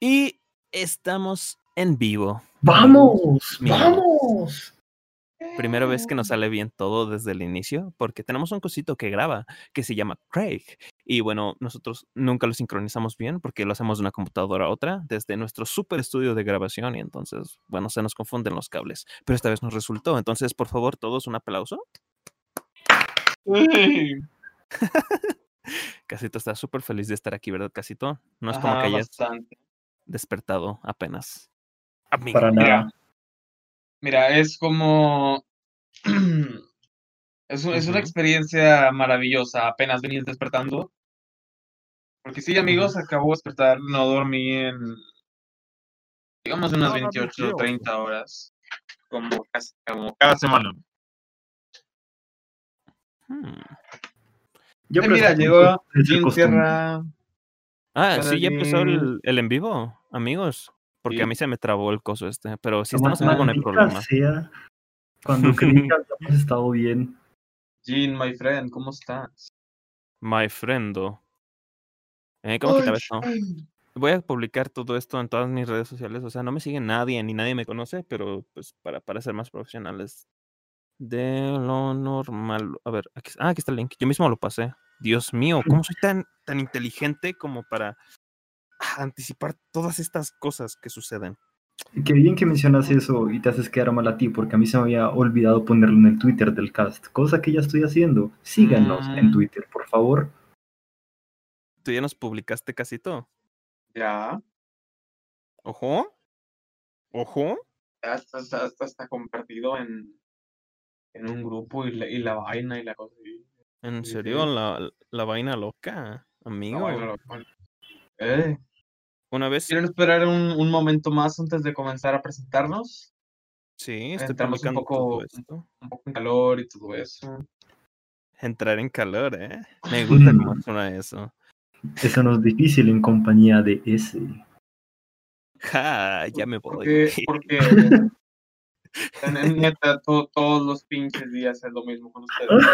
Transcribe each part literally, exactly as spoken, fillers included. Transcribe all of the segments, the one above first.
Y estamos en vivo. ¡Vamos! Mira, ¡vamos! Primera vez que nos sale bien todo desde el inicio, porque tenemos un cosito que graba, que se llama Craig. Y bueno, nosotros nunca lo sincronizamos bien, porque lo hacemos de una computadora a otra, desde nuestro super estudio de grabación, y entonces, bueno, se nos confunden los cables. Pero esta vez nos resultó, entonces, por favor, todos un aplauso. ¡Uy! Casito está súper feliz de estar aquí, ¿verdad, Casito? No es Ajá, como que hayas bastante. Despertado apenas. Amigo. Para nada. Mira, mira, es como... es, un, es una experiencia maravillosa, apenas venís despertando. Porque sí, amigos, acabo de despertar, no dormí en... digamos unas veintiocho o treinta horas. Como, casi, como cada semana. Hmm. Yo eh, mira, llegó Jim Sierra. Ah, sí, ya empezó el, el en vivo, amigos. Porque sí. A mí se me trabó el coso este. Pero sí estamos con el problema. Sea, cuando creí que habíamos estado bien. Jim, my friend, ¿cómo estás? My friendo. Eh, ¿Cómo oh, que te ves? No. Voy a publicar todo esto en todas mis redes sociales. O sea, no me sigue nadie, ni nadie me conoce. Pero pues para, para ser más profesionales. De lo normal. A ver, aquí, ah, aquí está el link. Yo mismo lo pasé. Dios mío, ¿cómo soy tan, tan inteligente como para anticipar todas estas cosas que suceden? Qué bien que mencionas eso y te haces quedar mal a ti, porque a mí se me había olvidado ponerlo en el Twitter del cast, cosa que ya estoy haciendo. Síganos mm. en Twitter, por favor. ¿Tú ya nos publicaste casi todo? Ya. Ojo. Ojo. Ya está, está, está, está compartido en... en un grupo y la, y la vaina y la cosa. ¿En serio? La, la vaina loca, amigo. Vaina loca. Eh. Una vez. ¿Quieren esperar un, un momento más antes de comenzar a presentarnos? Sí, estoy entramos un poco, esto. un poco en calor y todo eso. Entrar en calor, ¿eh? Me gusta cómo suena eso. Eso no es difícil en compañía de ese. Ja, ya me voy. Porque... porque... neta, todo, todos los pinches días es lo mismo con ustedes.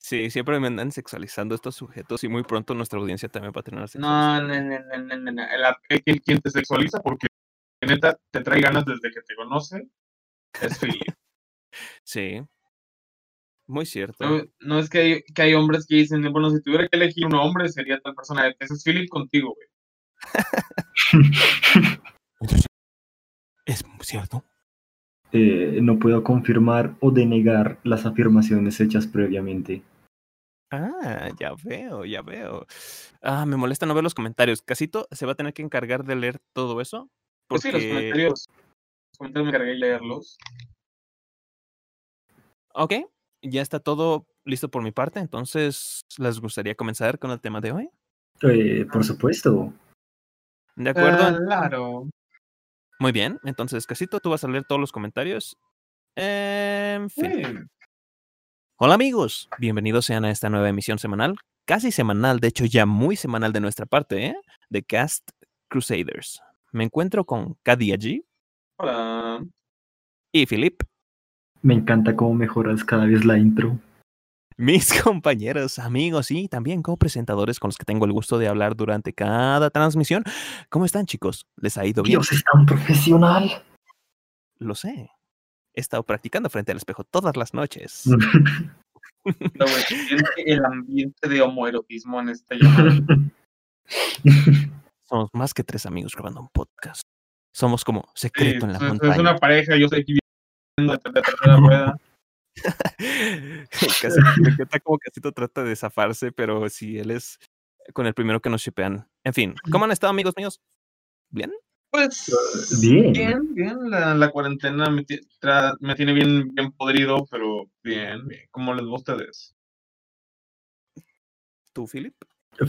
Sí, siempre me andan sexualizando estos sujetos y muy pronto nuestra audiencia también va a tener no, no, no, no, no, no. El, el, quien te sexualiza porque neta te trae ganas desde que te conoce es Philip. Sí, muy cierto. No, no es que hay, que hay hombres que dicen, bueno, si tuviera que elegir un hombre sería tal persona. Ese es Philip contigo, güey. Es cierto. Eh, no puedo confirmar o denegar las afirmaciones hechas previamente. Ah, ya veo, ya veo. Ah, me molesta no ver los comentarios. Casito se va a tener que encargar de leer todo eso. Porque... pues sí, los comentarios. Los comentarios me encargué de leerlos. Ok, ya está todo listo por mi parte. Entonces, ¿les gustaría comenzar con el tema de hoy? Eh, por supuesto. De acuerdo. Eh, claro. Muy bien, entonces, Casito, tú vas a leer todos los comentarios. En fin. Sí. Hola amigos, bienvenidos sean a esta nueva emisión semanal, casi semanal, de hecho ya muy semanal de nuestra parte, ¿eh? De Cast Crusaders. Me encuentro con Kadiaji. Hola. Y Philip. Me encanta cómo mejoras cada vez la intro. Mis compañeros, amigos y también copresentadores con los que tengo el gusto de hablar durante cada transmisión. ¿Cómo están, chicos? ¿Les ha ido bien? Dios, es tan profesional. Lo sé. He estado practicando frente al espejo todas las noches. No, el ambiente de homoerotismo en esta llamada. Somos más que tres amigos grabando un podcast. Somos como secreto sí, en la es, montaña. Es una pareja, yo estoy aquí viendo de tercera rueda. Casi, me encanta como Casito trata de zafarse, pero si él es con el primero que nos shipean. En fin, ¿cómo han estado, amigos míos? ¿Bien? Pues bien, bien, bien. La, la cuarentena me, tra- me tiene bien, bien podrido, pero bien, bien. ¿Cómo les va a ustedes? ¿Tú, Philip?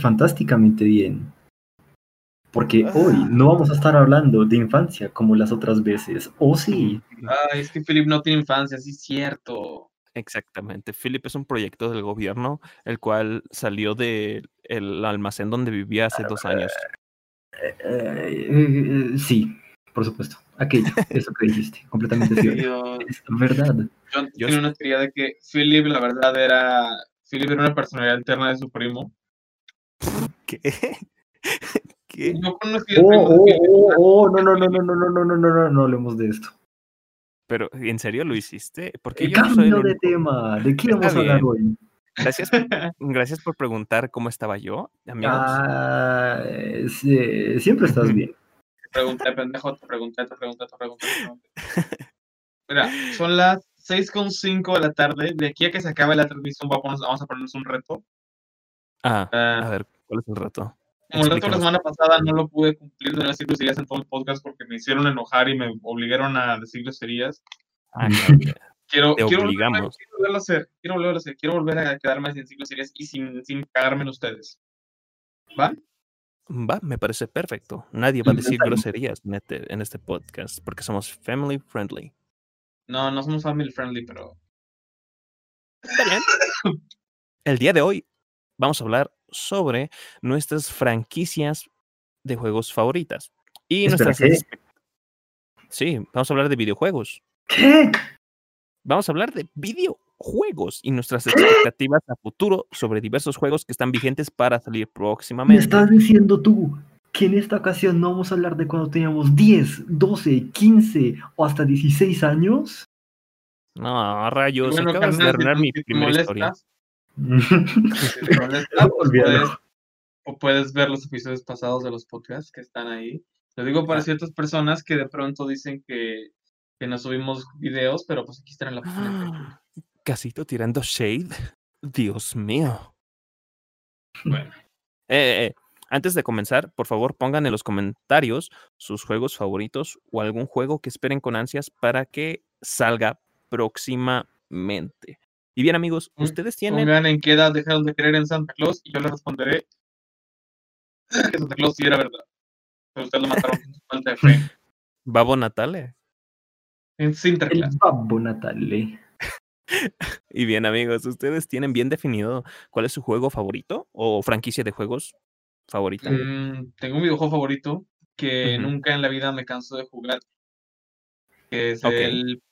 Fantásticamente bien. Porque ah. hoy no vamos a estar hablando de infancia como las otras veces. ¿O oh, sí? Ah, es que Philip no tiene infancia, sí es cierto. Exactamente. Philip es un proyecto del gobierno, el cual salió del de almacén donde vivía hace dos años. Uh, uh, uh, uh, sí, por supuesto. Aquello, eso que dijiste. Completamente cierto. Es verdad. Yo tenía una teoría de que Philip, la verdad, era... Philip era una personalidad alterna de su primo. ¿Qué? ¿Qué? No conocí el oh, oh, oh, oh, no, no, no, no, no, no, no, no, no, no, no hablemos de esto. Pero, ¿en serio lo hiciste? Porque el yo cambio no soy el único... de tema, ¿de qué vamos a hablar hoy? Gracias, gracias por preguntar cómo estaba yo, amigos. Ah, sí, siempre estás bien. Te pregunté, pendejo, te pregunté, te pregunté, te pregunté. Mira, son las seis con cinco de la tarde. De aquí a que se acabe la transmisión vamos a ponernos un reto. Ah, uh, a ver, ¿cuál es el reto? Como el reto de la semana pasada no lo pude cumplir de no decir groserías en todo el podcast porque me hicieron enojar y me obligaron a decir groserías. Ah, claro. Quiero, quiero, volver, quiero volverlo a hacer, quiero volverlo a hacer, quiero volver a quedarme sin ciclos series y sin, sin cagarme en ustedes. ¿Va? Va, me parece perfecto. Nadie va a decir groserías en este, en este podcast porque somos family friendly. No, no somos family friendly, pero... Está bien. El día de hoy vamos a hablar sobre nuestras franquicias de juegos favoritas. Y nuestras... ¿Qué? Sí, vamos a hablar de videojuegos. ¿Qué? Vamos a hablar de videojuegos y nuestras expectativas a futuro sobre diversos juegos que están vigentes para salir próximamente. Me estás diciendo tú que en esta ocasión no vamos a hablar de cuando teníamos diez, doce, quince o hasta dieciséis años. No, rayos, bueno, acabas carnal, de arruinar si mi te primera te historia. Si te molestas, pues puedes, o puedes ver los episodios pasados de los podcasts que están ahí. Lo digo para ciertas personas que de pronto dicen que que no subimos videos, pero pues aquí están en la página. Ah, Casito tirando shade. Dios mío. Bueno. Eh, eh, antes de comenzar, por favor, pongan en los comentarios sus juegos favoritos o algún juego que esperen con ansias para que salga próximamente. Y bien, amigos, ustedes tienen... Pongan en qué edad dejaron de creer en Santa Claus y yo les responderé que Santa Claus sí era verdad. Pero ustedes lo mataron con falta de fe. Babo Natale. En Sinterklaas. El Babo Natale. Y bien, amigos, ¿ustedes tienen bien definido cuál es su juego favorito o franquicia de juegos favorita? Mm, tengo un videojuego favorito que uh-huh. nunca en la vida me canso de jugar. Que es okay. el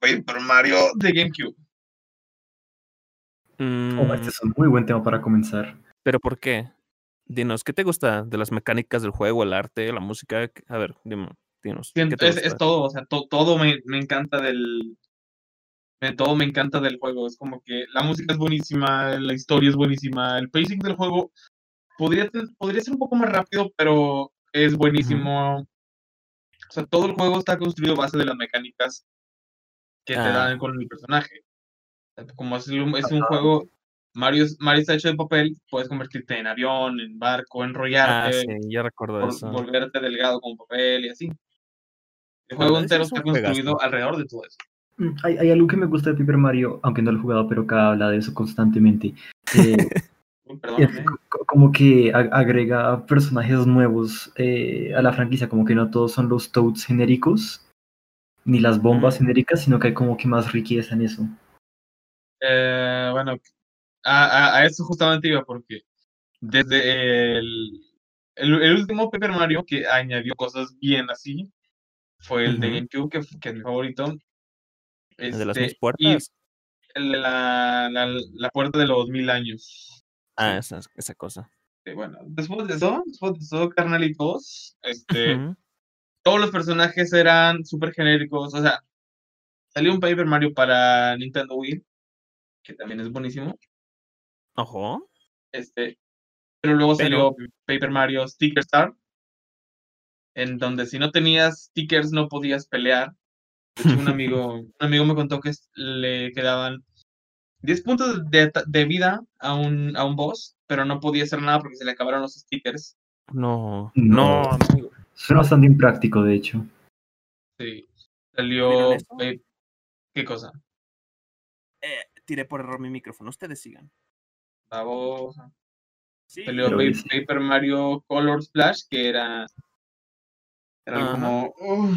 Paper Mario de GameCube. Mm. Oh, este es un muy buen tema para comenzar. ¿Pero por qué? Dinos, ¿qué te gusta de las mecánicas del juego, el arte, la música? A ver, dime. Siento, es, es todo, o sea, to, todo me, me encanta del me, todo me encanta del juego, es como que la música es buenísima, la historia es buenísima, el pacing del juego podría, podría ser un poco más rápido, pero es buenísimo. Uh-huh. O sea, todo el juego está construido a base de las mecánicas que uh-huh. te dan con el personaje. Como es, el, es un uh-huh. juego, Mario, Mario está hecho de papel, puedes convertirte en avión, en barco, enrollarte, ah, sí, ya recuerdo vol- eso. volverte delgado con papel y así. El juego entero está construido alrededor de todo eso. Hay, hay algo que me gusta de Paper Mario, aunque no lo he jugado, pero acá habla de eso constantemente. Eh, es c- como que ag- agrega personajes nuevos eh, a la franquicia, como que no todos son los Toads genéricos, ni las bombas genéricas, sino que hay como que más riqueza en eso. Eh, bueno, a, a, a eso justamente iba, porque desde el, el, el último Paper Mario, que añadió cosas bien así, fue el uh-huh. de GameCube, que, que es mi favorito. Este, ¿el de las mis puertas? El de la, la, la puerta de los mil años. Ah, esa, esa cosa. Y bueno, después de eso, después de eso, carnalitos, este, uh-huh. todos los personajes eran súper genéricos. O sea, salió un Paper Mario para Nintendo Wii, que también es buenísimo. Ojo. Este, pero luego pero... salió Paper Mario Sticker Star, en donde si no tenías stickers no podías pelear. De hecho, un amigo, un amigo me contó que le quedaban diez puntos de, de vida a un, a un boss, pero no podía hacer nada porque se le acabaron los stickers. No, no, no amigo. Suena bastante impráctico, de hecho. Sí, salió... Eh, ¿qué cosa? Eh, tiré por error mi micrófono, ustedes sigan. Bravo. Sí, salió Paper Mario Color Splash, que era... Era uh-huh. como... Uh.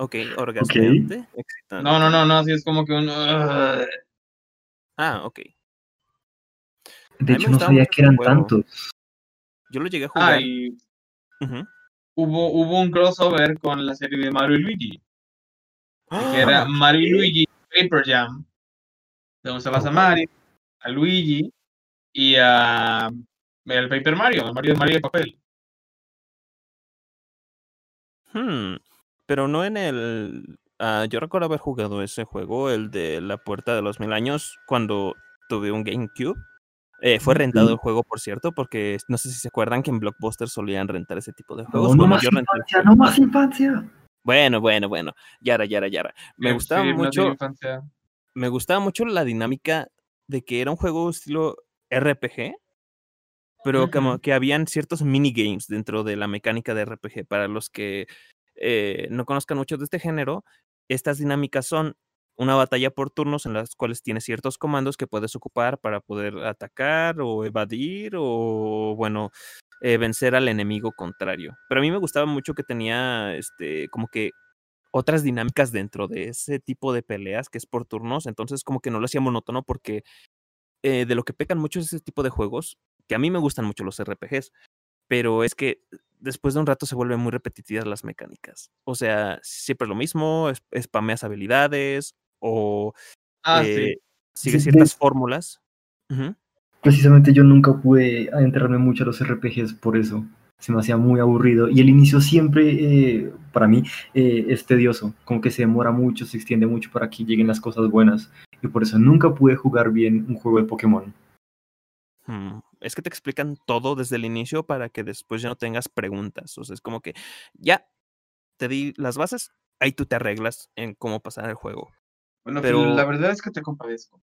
Ok, orgasmante. Okay. No, no, no, no, así es como que un... Uh. Ah, ok. De hecho, no sabía que eran tantos. Yo lo llegué a jugar. Ah, y... uh-huh. hubo, hubo un crossover con la serie de Mario y Luigi. Ah, que era Mario y Luigi Paper Jam. Donde se vas a Mario, a Luigi y a... El Paper Mario, el Mario, Mario de papel. Hmm, pero no en el... Uh, yo recuerdo haber jugado ese juego, el de La Puerta de los Mil Años, cuando tuve un GameCube. Eh, fue rentado el juego, por cierto, porque no sé si se acuerdan que en Blockbuster solían rentar ese tipo de juegos. No, no más infancia, no más infancia. Bueno, bueno, bueno. Yara, yara, yara. Me, me gustaba sí, mucho... Me gustaba mucho la dinámica de que era un juego estilo R P G, pero uh-huh. como que habían ciertos minigames dentro de la mecánica de R P G. Para los que eh, no conozcan mucho de este género, estas dinámicas son una batalla por turnos en las cuales tienes ciertos comandos que puedes ocupar para poder atacar o evadir o, bueno, eh, vencer al enemigo contrario. Pero a mí me gustaba mucho que tenía este como que otras dinámicas dentro de ese tipo de peleas que es por turnos, entonces como que no lo hacía monótono porque eh, de lo que pecan mucho es ese tipo de juegos, que a mí me gustan mucho los R P Gs, pero es que después de un rato se vuelven muy repetitivas las mecánicas. O sea, siempre es lo mismo, spameas habilidades o ah, eh, sí. sigue sí, ciertas de... fórmulas. Uh-huh. Precisamente yo nunca pude adentrarme mucho a los R P Gs por eso. Se me hacía muy aburrido y el inicio siempre, eh, para mí, eh, es tedioso, como que se demora mucho, se extiende mucho para que lleguen las cosas buenas y por eso nunca pude jugar bien un juego de Pokémon. Hmm. Es que te explican todo desde el inicio para que después ya no tengas preguntas, o sea, es como que ya te di las bases, ahí tú te arreglas en cómo pasar el juego. Bueno, pero, pero la verdad es que te compadezco.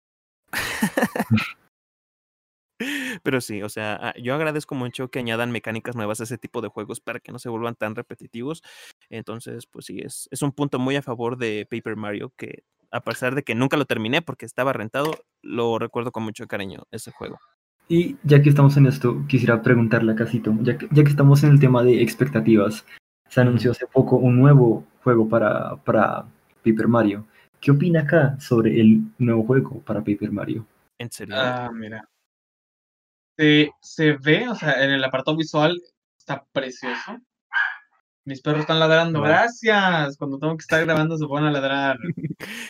Pero sí, o sea, yo agradezco mucho que añadan mecánicas nuevas a ese tipo de juegos para que no se vuelvan tan repetitivos. Entonces, pues sí, es, es un punto muy a favor de Paper Mario, que a pesar de que nunca lo terminé porque estaba rentado, lo recuerdo con mucho cariño ese juego. Y ya que estamos en esto, quisiera preguntarle a Casito, ya que, ya que estamos en el tema de expectativas, se anunció hace poco un nuevo juego para, para Paper Mario. ¿Qué opina acá sobre el nuevo juego para Paper Mario? En serio. Ah, mira. Se, se ve, o sea, en el apartado visual está precioso. Mis perros están ladrando. Gracias. Cuando tengo que estar grabando se ponen a ladrar.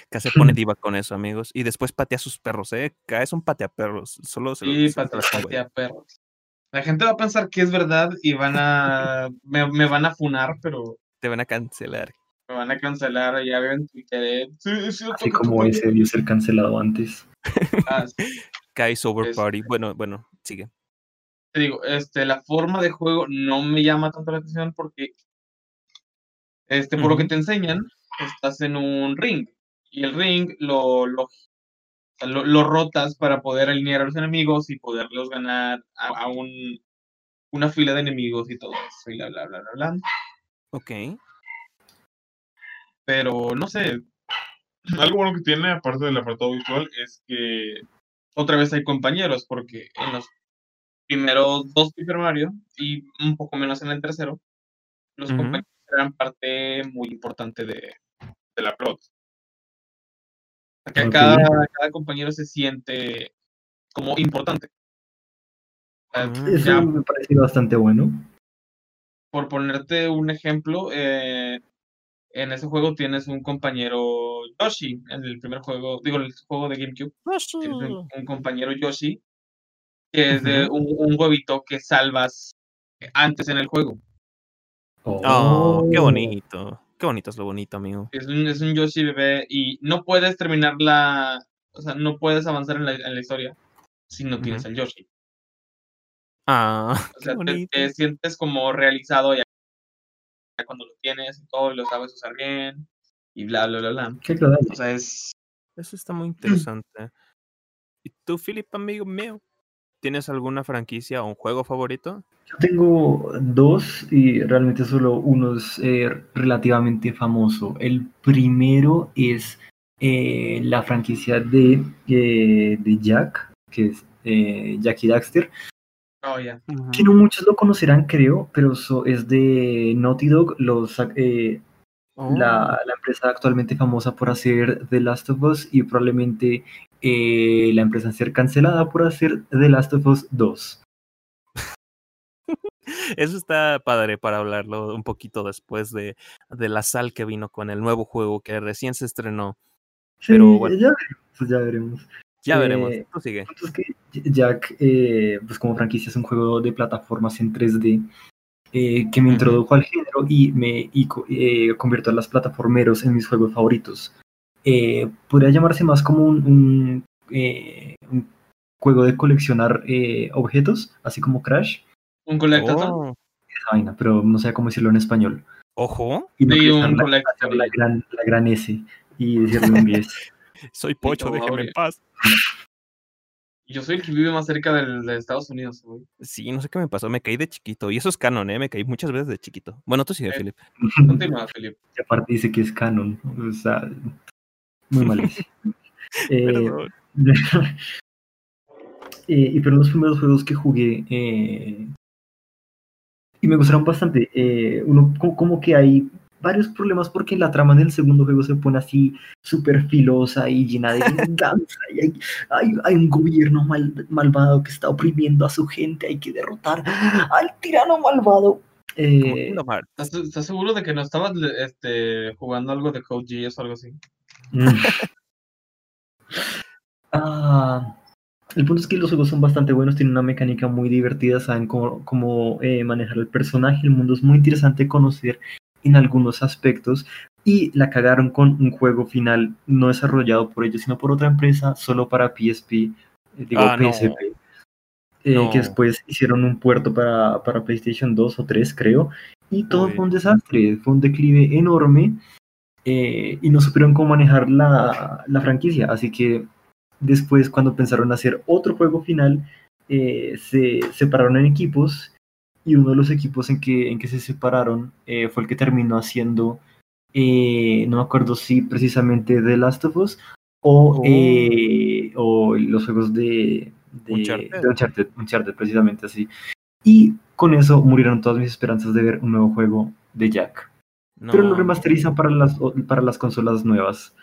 Casi pone diva con eso, amigos. Y después patea a sus perros, ¿eh? Es un pateaperros. Solo se sí, patea, patea perros. La gente va a pensar que es verdad y van a... me, me van a funar, pero... Te van a cancelar. Me van a cancelar. Ya veo en Twitter. Sí, sí, así como ese debió ser cancelado antes. Ah, sí. Guys over este, party, bueno, bueno, sigue. Te digo, este, la forma de juego no me llama tanto la atención porque este, por mm-hmm. lo que te enseñan, estás en un ring y el ring lo, lo, lo, lo rotas para poder alinear a los enemigos y poderlos ganar a, a un, una fila de enemigos y todo eso y bla, bla, bla, bla, bla. Ok. Pero, no sé, algo bueno que tiene, aparte del apartado visual, es que otra vez hay compañeros, porque en los primeros dos Paper Mario, y un poco menos en el tercero, los uh-huh. compañeros eran parte muy importante de, de la plot. Acá okay. cada, cada compañero se siente como importante. Uh-huh. Ya, eso me parece bastante bueno. Por ponerte un ejemplo, eh, en ese juego tienes un compañero Yoshi, en el primer juego, digo, el juego de GameCube, Yoshi. Tienes un, un compañero Yoshi, que es uh-huh. de un, un huevito que salvas antes en el juego. Oh, oh, qué bonito, qué bonito es lo bonito, amigo. Es un, es un Yoshi bebé y no puedes terminar la, o sea, no puedes avanzar en la, en la historia si no tienes al uh-huh. Yoshi. Ah, o sea, qué bonito. Te, te sientes como realizado ya cuando lo tienes y todo, y lo sabes usar bien, y bla, bla, bla, bla. Qué claro. O sea, es... Eso está muy interesante. ¿Y tú, Philip, amigo mío? ¿Tienes alguna franquicia o un juego favorito? Yo tengo dos, y realmente solo uno es eh, relativamente famoso. El primero es eh, la franquicia de, eh, de Jak, que es eh, Jak y Daxter. Oh, yeah. uh-huh. Que no muchos lo conocerán, creo, pero so, es de Naughty Dog, los, eh, oh. la, la empresa actualmente famosa por hacer The Last of Us y probablemente eh, la empresa a ser cancelada por hacer The Last of Us dos. Eso está padre para hablarlo un poquito después de, de la sal que vino con el nuevo juego que recién se estrenó. Sí, pero bueno. ya, veremos, ya veremos. Ya eh, veremos, esto sigue. Que Jak, eh, pues como franquicia, es un juego de plataformas en tres D eh, que me uh-huh. introdujo al género y me y, eh, convirtió a las plataformeros en mis juegos favoritos. Eh, podría llamarse más como un, un, eh, un juego de coleccionar eh, objetos, así como Crash. Un colectatón. Oh. Esa vaina, pero no sé cómo decirlo en español. Ojo. Y sí, un la, la, gran, la gran S y decirle un diez. Soy Pocho, no, déjeme en paz. Yo soy el que vive más cerca del, de Estados Unidos, güey. Sí, no sé qué me pasó, me caí de chiquito. Y eso es canon, ¿eh? Me caí muchas veces de chiquito. Bueno, tú sí, eh, Felipe. Continúa, Felipe. Y aparte dice que es canon. O sea, muy mal. eh, eh, y pero los primeros juegos que jugué... Eh, y me gustaron bastante. Eh, uno como, como que hay... varios problemas porque la trama del segundo juego se pone así súper filosa y llena de venganza y hay, hay, hay un gobierno mal, malvado que está oprimiendo a su gente, hay que derrotar al tirano malvado. Eh, ¿Estás, ¿Estás seguro de que no estabas este, jugando algo de Code Geass o algo así? ah, el punto es que los juegos son bastante buenos, tienen una mecánica muy divertida, saben cómo, cómo eh, manejar el personaje, el mundo es muy interesante conocer en algunos aspectos, y la cagaron con un juego final no desarrollado por ellos, sino por otra empresa, solo para P S P, eh, digo ah, P S P, no. Eh, no. que después hicieron un puerto para, para PlayStation dos o tres, creo, y todo Uy. fue un desastre, fue un declive enorme, eh, y no supieron cómo manejar la, la franquicia, así que después cuando pensaron hacer otro juego final, eh, se separaron en equipos, y uno de los equipos en que, en que se separaron eh, fue el que terminó haciendo, eh, no me acuerdo si precisamente The Last of Us o, oh. eh, o los juegos de, de, Uncharted. de Uncharted, Uncharted, precisamente así. Y con eso murieron todas mis esperanzas de ver un nuevo juego de Jak. No. Pero lo remasterizan para las, para las consolas nuevas.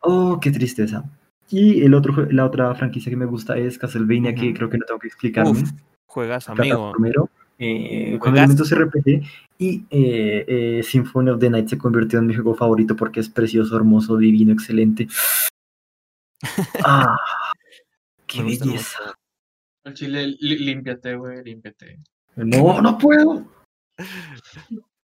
Oh, qué tristeza. Y el otro, la otra franquicia que me gusta es Castlevania, que creo que no tengo que explicarme. Uf. Juegas, amigo. Primero, eh, con elementos R P G y eh, eh, Symphony of the Night se convirtió en mi juego favorito porque es precioso, hermoso, divino, excelente. ¡Ah! ¡Qué belleza! El chile, li- límpiate, güey, límpiate. ¡No, no puedo!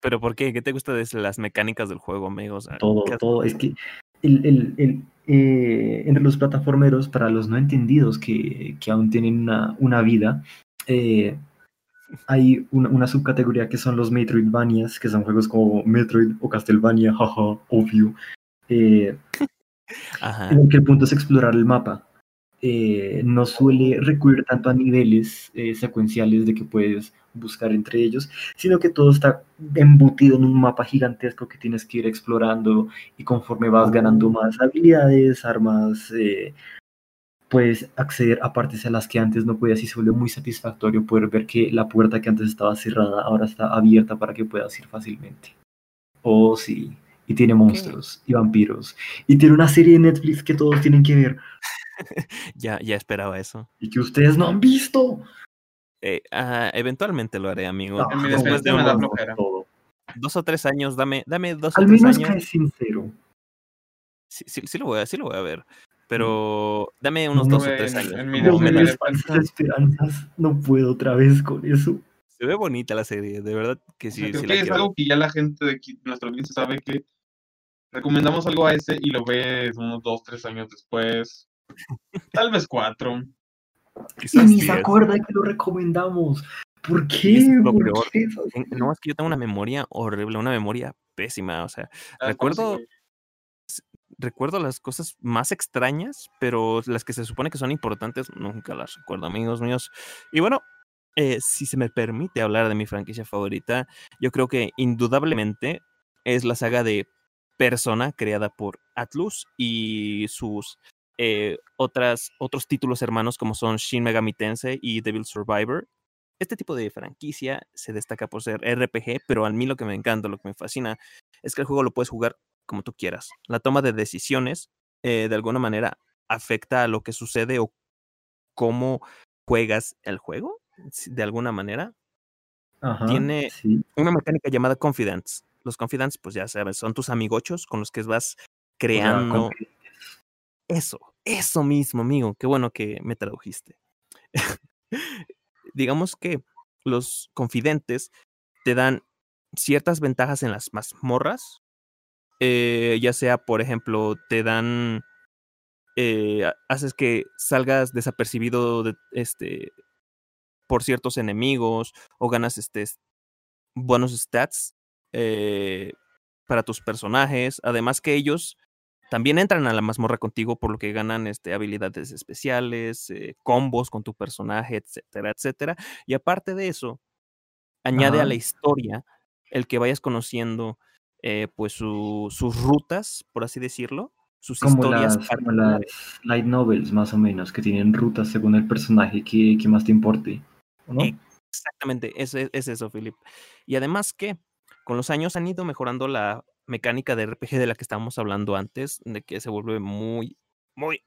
¿Pero por qué? ¿Qué te gusta de las mecánicas del juego, amigo? O sea, todo, todo. Es que el... el, el eh, entre los plataformeros, para los no entendidos que, que aún tienen una, una vida... Eh, hay una, una subcategoría que son los Metroidvanias, que son juegos como Metroid o Castlevania, jaja, obvio. Eh, Ajá. En el que el punto es explorar el mapa. Eh, no suele recurrir tanto a niveles eh, secuenciales de que puedes buscar entre ellos, sino que todo está embutido en un mapa gigantesco que tienes que ir explorando y conforme vas ganando más habilidades, armas... Eh, puedes acceder a partes a las que antes no podías y se vuelve muy satisfactorio poder ver que la puerta que antes estaba cerrada ahora está abierta para que puedas ir fácilmente. Oh, sí. Y tiene monstruos ¿Qué? y vampiros. Y tiene una serie de Netflix que todos tienen que ver. ya, ya esperaba eso. Y que ustedes no han visto. Eh, uh, eventualmente lo haré, amigo. No, no, después de me da flojera. Dos o tres años, dame, dame dos Al o tres años. Al menos caes sincero. Sí, sí, sí, lo voy a, sí lo voy a ver. Pero dame unos no, dos o tres años. En mi no, me me esperanzas. No puedo otra vez con eso. Se ve bonita la serie, de verdad que sí. O sea, creo sí que la es quiero. Algo que ya la gente de aquí, nuestra audiencia sabe que recomendamos algo a ese y lo ves unos dos, tres años después. Tal vez cuatro. Y ni se acuerda que lo recomendamos. ¿Por qué? Es ¿Por qué? No, es que yo tengo una memoria horrible, una memoria pésima. O sea, ah, recuerdo... Recuerdo las cosas más extrañas, pero las que se supone que son importantes nunca las recuerdo, amigos míos. Y bueno, eh, si se me permite hablar de mi franquicia favorita, yo creo que indudablemente es la saga de Persona creada por Atlus y sus eh, otras, otros títulos hermanos como son Shin Megami Tensei y Devil Survivor. Este tipo de franquicia se destaca por ser R P G, pero a mí lo que me encanta, lo que me fascina, es que el juego lo puedes jugar como tú quieras. La toma de decisiones eh, de alguna manera afecta a lo que sucede o cómo juegas el juego de alguna manera. Ajá, tiene sí. una mecánica llamada Confidants. Los Confidants, pues ya sabes, son tus amigochos con los que vas creando. Eso, Eso mismo, amigo. Qué bueno que me tradujiste. Digamos que los confidentes te dan ciertas ventajas en las mazmorras. Eh, ya sea, por ejemplo, te dan... Eh, haces que salgas desapercibido de, este, por ciertos enemigos, o ganas este, buenos stats eh, para tus personajes. Además que ellos también entran a la mazmorra contigo, por lo que ganan este, habilidades especiales, eh, combos con tu personaje, etcétera, etcétera. Y aparte de eso, añade Ajá. a la historia el que vayas conociendo eh, pues su, sus rutas, por así decirlo. Sus como historias las, como las light novels, más o menos, que tienen rutas según el personaje que, que más te importe, ¿no? Exactamente, es, es eso, Philip. Y además que con los años han ido mejorando la mecánica de R P G de la que estábamos hablando antes, de que se vuelve muy, muy,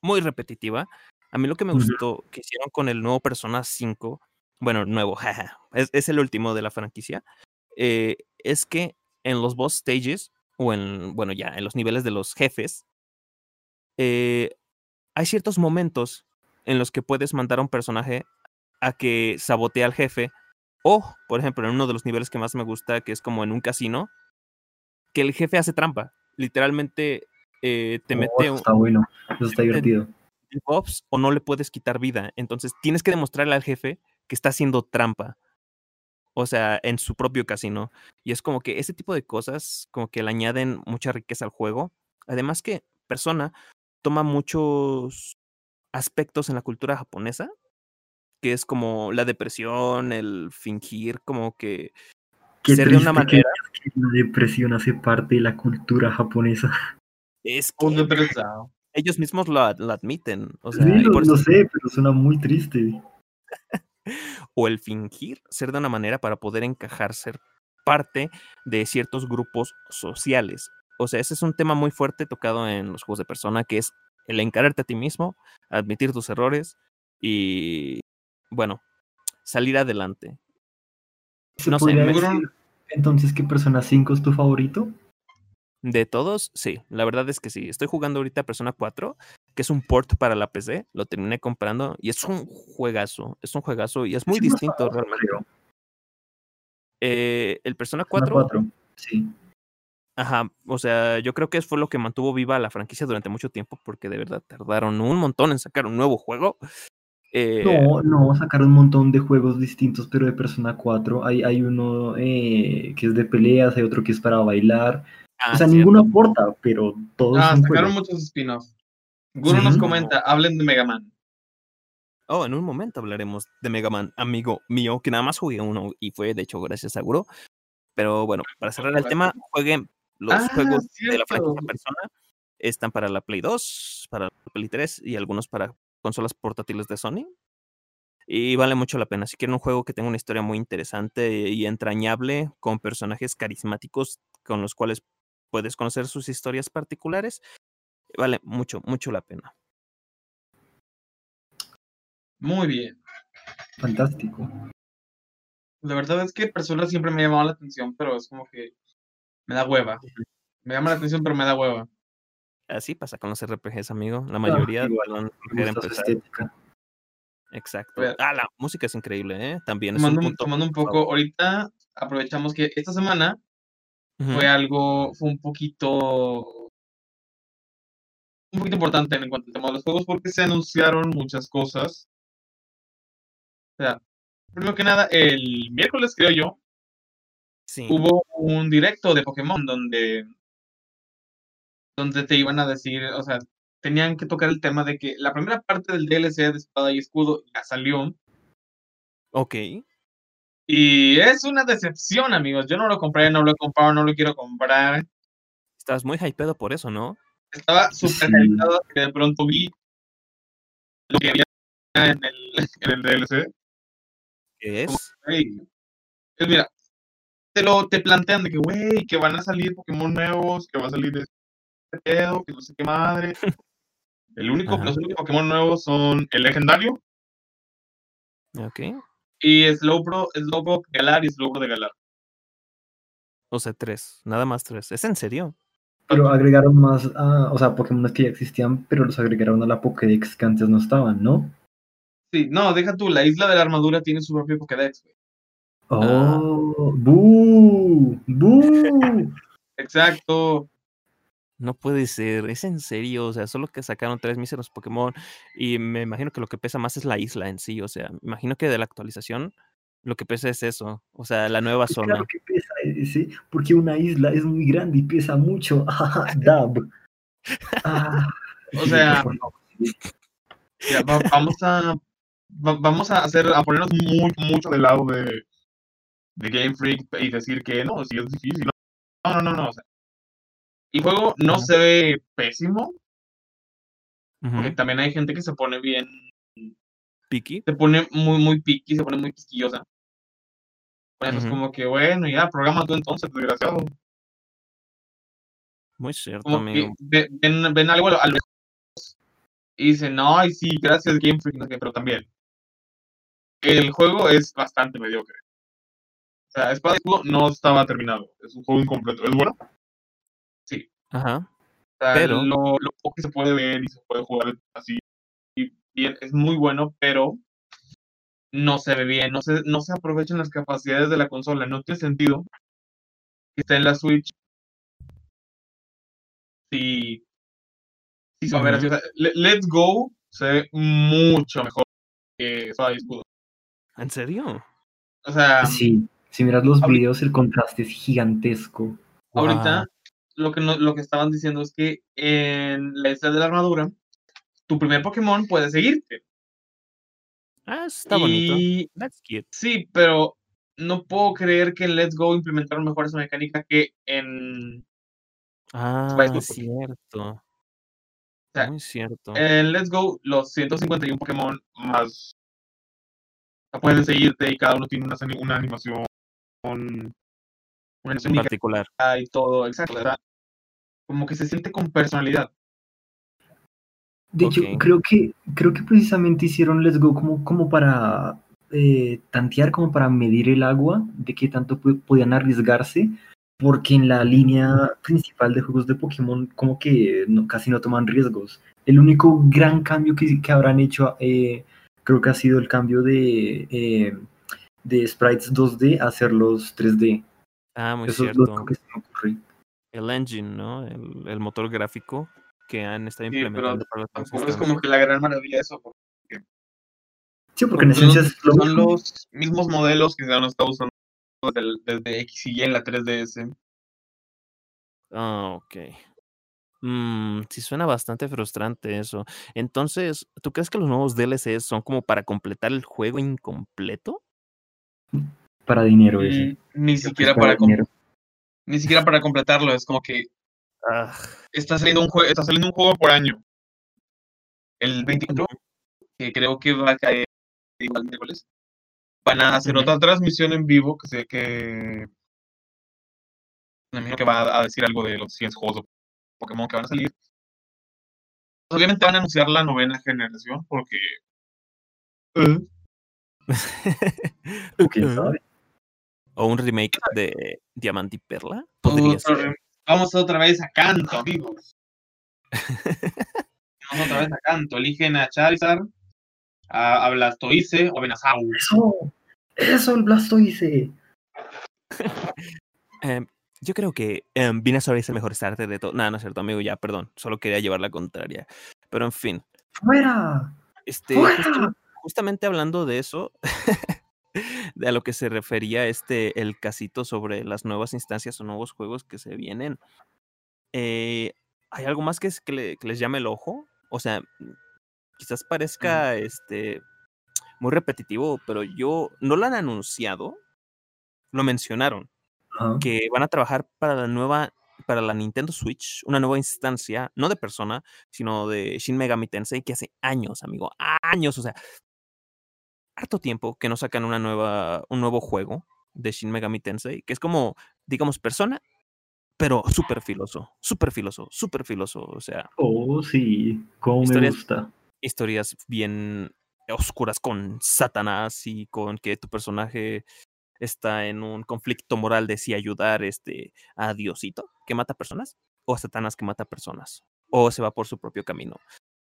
muy repetitiva. A mí lo que me uh-huh. gustó que hicieron con el nuevo Persona cinco, bueno, nuevo, jaja, es, es el último de la franquicia, eh, es que en los boss stages, o en, bueno, ya, en los niveles de los jefes, eh, hay ciertos momentos en los que puedes mandar a un personaje a que sabotee al jefe, o, por ejemplo, en uno de los niveles que más me gusta, que es como en un casino, que el jefe hace trampa, literalmente eh, te oh, mete... Está un, bueno, eso está divertido. Ops, o no le puedes quitar vida, entonces tienes que demostrarle al jefe que está haciendo trampa. O sea, en su propio casino. Y es como que ese tipo de cosas como que le añaden mucha riqueza al juego. Además que Persona toma muchos aspectos en la cultura japonesa, que es como la depresión, el fingir, como que Qué ser de una manera. Que la depresión hace parte de la cultura japonesa. Es que no, no, ellos mismos lo, lo admiten. O sea, sí, lo, lo sé, pero suena muy triste. O el fingir ser de una manera para poder encajar, ser parte de ciertos grupos sociales. O sea, ese es un tema muy fuerte tocado en los juegos de Persona, que es el encararte a ti mismo, admitir tus errores y, bueno, salir adelante. No sé, me... decir, entonces, ¿qué Persona cinco es tu favorito? De todos, sí. La verdad es que sí. Estoy jugando ahorita Persona cuatro, que es un port para la P C. Lo terminé comprando y es un juegazo. Es un juegazo y es muy sí, distinto no, realmente. Eh, el Persona cuatro... Persona cuatro, sí. Ajá. O sea, yo creo que eso fue lo que mantuvo viva la franquicia durante mucho tiempo, porque de verdad tardaron un montón en sacar un nuevo juego. Eh, no, no. Sacaron un montón de juegos distintos, pero de Persona cuatro. Hay, hay uno eh, que es de peleas, hay otro que es para bailar... Ah, o sea, cierto. Ninguno aporta, pero todos... Ah, sacaron juegos. Muchos spin-offs. Guru ¿Sí? nos comenta, hablen de Mega Man. Oh, en un momento hablaremos de Mega Man, amigo mío, que nada más jugué uno y fue, de hecho, gracias a Guru. Pero bueno, para cerrar el tema, jueguen los ah, juegos cierto. de la franquicia Persona. Están para la Play dos, para la Play tres y algunos para consolas portátiles de Sony. Y vale mucho la pena. Si quieren un juego que tenga una historia muy interesante y entrañable, con personajes carismáticos con los cuales puedes conocer sus historias particulares, vale mucho, mucho la pena. Muy bien. Fantástico. La verdad es que Persona siempre me ha llamado la atención, pero es como que me da hueva. Me llama la atención, pero me da hueva. Así pasa con los R P Gs, amigo. La mayoría... Ah, igual, me gusta su estética. Exacto. Ah, la música es increíble, ¿eh? También es tomando, un punto... Tomando un poco, ahorita aprovechamos que esta semana... Uh-huh. Fue algo, fue un poquito un poquito importante en cuanto al tema de los juegos, porque se anunciaron muchas cosas. O sea, primero que nada, el miércoles, creo yo, sí. hubo un directo de Pokémon donde donde te iban a decir, o sea, tenían que tocar el tema de que la primera parte del D L C de Espada y Escudo ya salió. Ok. Y es una decepción, amigos. Yo no lo compré, no lo he comprado, no lo quiero comprar. Estabas muy hypeado por eso, ¿no? Estaba súper sí. hypeado, que de pronto vi lo que había en el, en el D L C. ¿Qué es? Como, hey. Pues mira, te, lo, te plantean de que, güey, que van a salir Pokémon nuevos, que va a salir este pedo, que no sé qué madre. El único, los únicos Pokémon nuevos son el legendario. Ok. Y Slowbro, Slowbro, Galar y Slowbro de Galar. O sea, tres, nada más tres. ¿Es en serio? Pero agregaron más a, o sea, Pokémon que ya existían, pero los agregaron a la Pokédex que antes no estaban, ¿no? Sí, no, deja tú, la Isla de la Armadura tiene su propio Pokédex, güey. Oh, ah. ¡Bú! ¡Bú! Exacto. No puede ser, es en serio, o sea, solo que sacaron tres míseros Pokémon y me imagino que lo que pesa más es la isla en sí, o sea, me imagino que de la actualización lo que pesa es eso, o sea, la nueva zona. Claro que pesa, ¿sí? Porque una isla es muy grande y pesa mucho. Ah, dab. Ah. O sea, ya, va, vamos a va, vamos a hacer a ponernos muy, mucho del lado de, de Game Freak y decir que no, si es difícil. No, no, no, no, o sea, el juego no se ve pésimo, porque uh-huh. también hay gente que se pone bien... ¿Piqui? Se pone muy, muy piqui, se pone muy quisquillosa. Bueno, uh-huh. es como que, bueno, ya, programa tú entonces, desgraciado. Muy cierto, como amigo. Ven, ven, ven algo a los juegos y dicen, no, ay, sí, gracias Game Freak, no sé qué, pero también. El juego es bastante mediocre. O sea, Espada y Escudo no estaba terminado, es un juego incompleto, es bueno. Ajá. O sea, pero... lo, lo poco que se puede ver y se puede jugar así y bien, es muy bueno, pero no se ve bien, no se, no se aprovechan las capacidades de la consola, no tiene sentido que esté en la Switch. Sí, sí se va a ver así, o sea, le, Let's Go se ve mucho mejor que Espada y Escudo. ¿En serio? O sea, sí, si miras los ahorita, videos, el contraste es gigantesco. Ahorita wow. Lo que, no, lo que estaban diciendo es que en la Isla de la Armadura, tu primer Pokémon puede seguirte. Ah, eso está y... bonito. That's cute. Sí, pero no puedo creer que en Let's Go implementaron mejor esa mecánica que en... Ah, es cierto. O sea, muy cierto. En Let's Go, los ciento cincuenta y uno Pokémon más... pueden seguirte y cada uno tiene una, una animación... Con... Bueno, en particular. Y todo, exacto, ¿verdad? Como que se siente con personalidad. De hecho, okay. creo que creo que precisamente hicieron Let's Go como, como para eh, tantear, como para medir el agua, de qué tanto p- podían arriesgarse, porque en la línea principal de juegos de Pokémon como que no, casi no toman riesgos. El único gran cambio que, que habrán hecho eh, creo que ha sido el cambio de, eh, de sprites dos D a hacerlos tres D. Ah, muy Eso cierto. Es que el engine, ¿no? El, el motor gráfico que han estado sí, implementando para los juegos. Es como que la gran maravilla de eso. Porque... Sí, porque en esencia son los, los mismos modelos que se han estado usando desde, desde X y Y en la tres D S. Ah, oh, ok. Mm, sí, suena bastante frustrante eso. Entonces, ¿tú crees que los nuevos D L Cs son como para completar el juego incompleto? Mm. Para dinero ese. Ni siquiera para, para com- ni siquiera para completarlo, es como que ah. está saliendo un juego, está saliendo un juego por año. El veinticuatro, que creo que va a caer igual miércoles, van a hacer otra transmisión en vivo que sé que me imagino que va a decir algo de los cien juegos de Pokémon que van a salir. Obviamente van a anunciar la novena generación porque ¿eh? ¿Quién sabe? O un remake de Diamante y Perla. Podría ser. Vamos otra vez a Canto, amigos. Vamos otra vez a Canto. Eligen a Charizard, a, a Blastoise o a Venusaur. Eso, eso, el Blastoise. um, yo creo que um, Venusaur es el mejor starter de todo. No, nah, no es cierto, amigo. Ya, perdón. Solo quería llevar la contraria. Pero en fin. ¡Fuera! Este, ¡Fuera! Justo, justamente hablando de eso. De a lo que se refería este el casito sobre las nuevas instancias o nuevos juegos que se vienen. Eh, ¿Hay algo más que, es, que, le, que les llame el ojo? O sea, quizás parezca uh-huh. este, muy repetitivo, pero yo no lo han anunciado, lo mencionaron, uh-huh. que van a trabajar para la nueva, para la Nintendo Switch, una nueva instancia, no de Persona, sino de Shin Megami Tensei, que hace años, amigo, años, o sea, harto tiempo que no sacan una nueva, un nuevo juego de Shin Megami Tensei, que es como, digamos, Persona, pero súper filoso, súper filoso, súper filoso, o sea... Oh, sí, cómo me gusta. Historias bien oscuras con Satanás y con que tu personaje está en un conflicto moral de si ayudar este, a Diosito, que mata personas, o a Satanás que mata personas, o se va por su propio camino.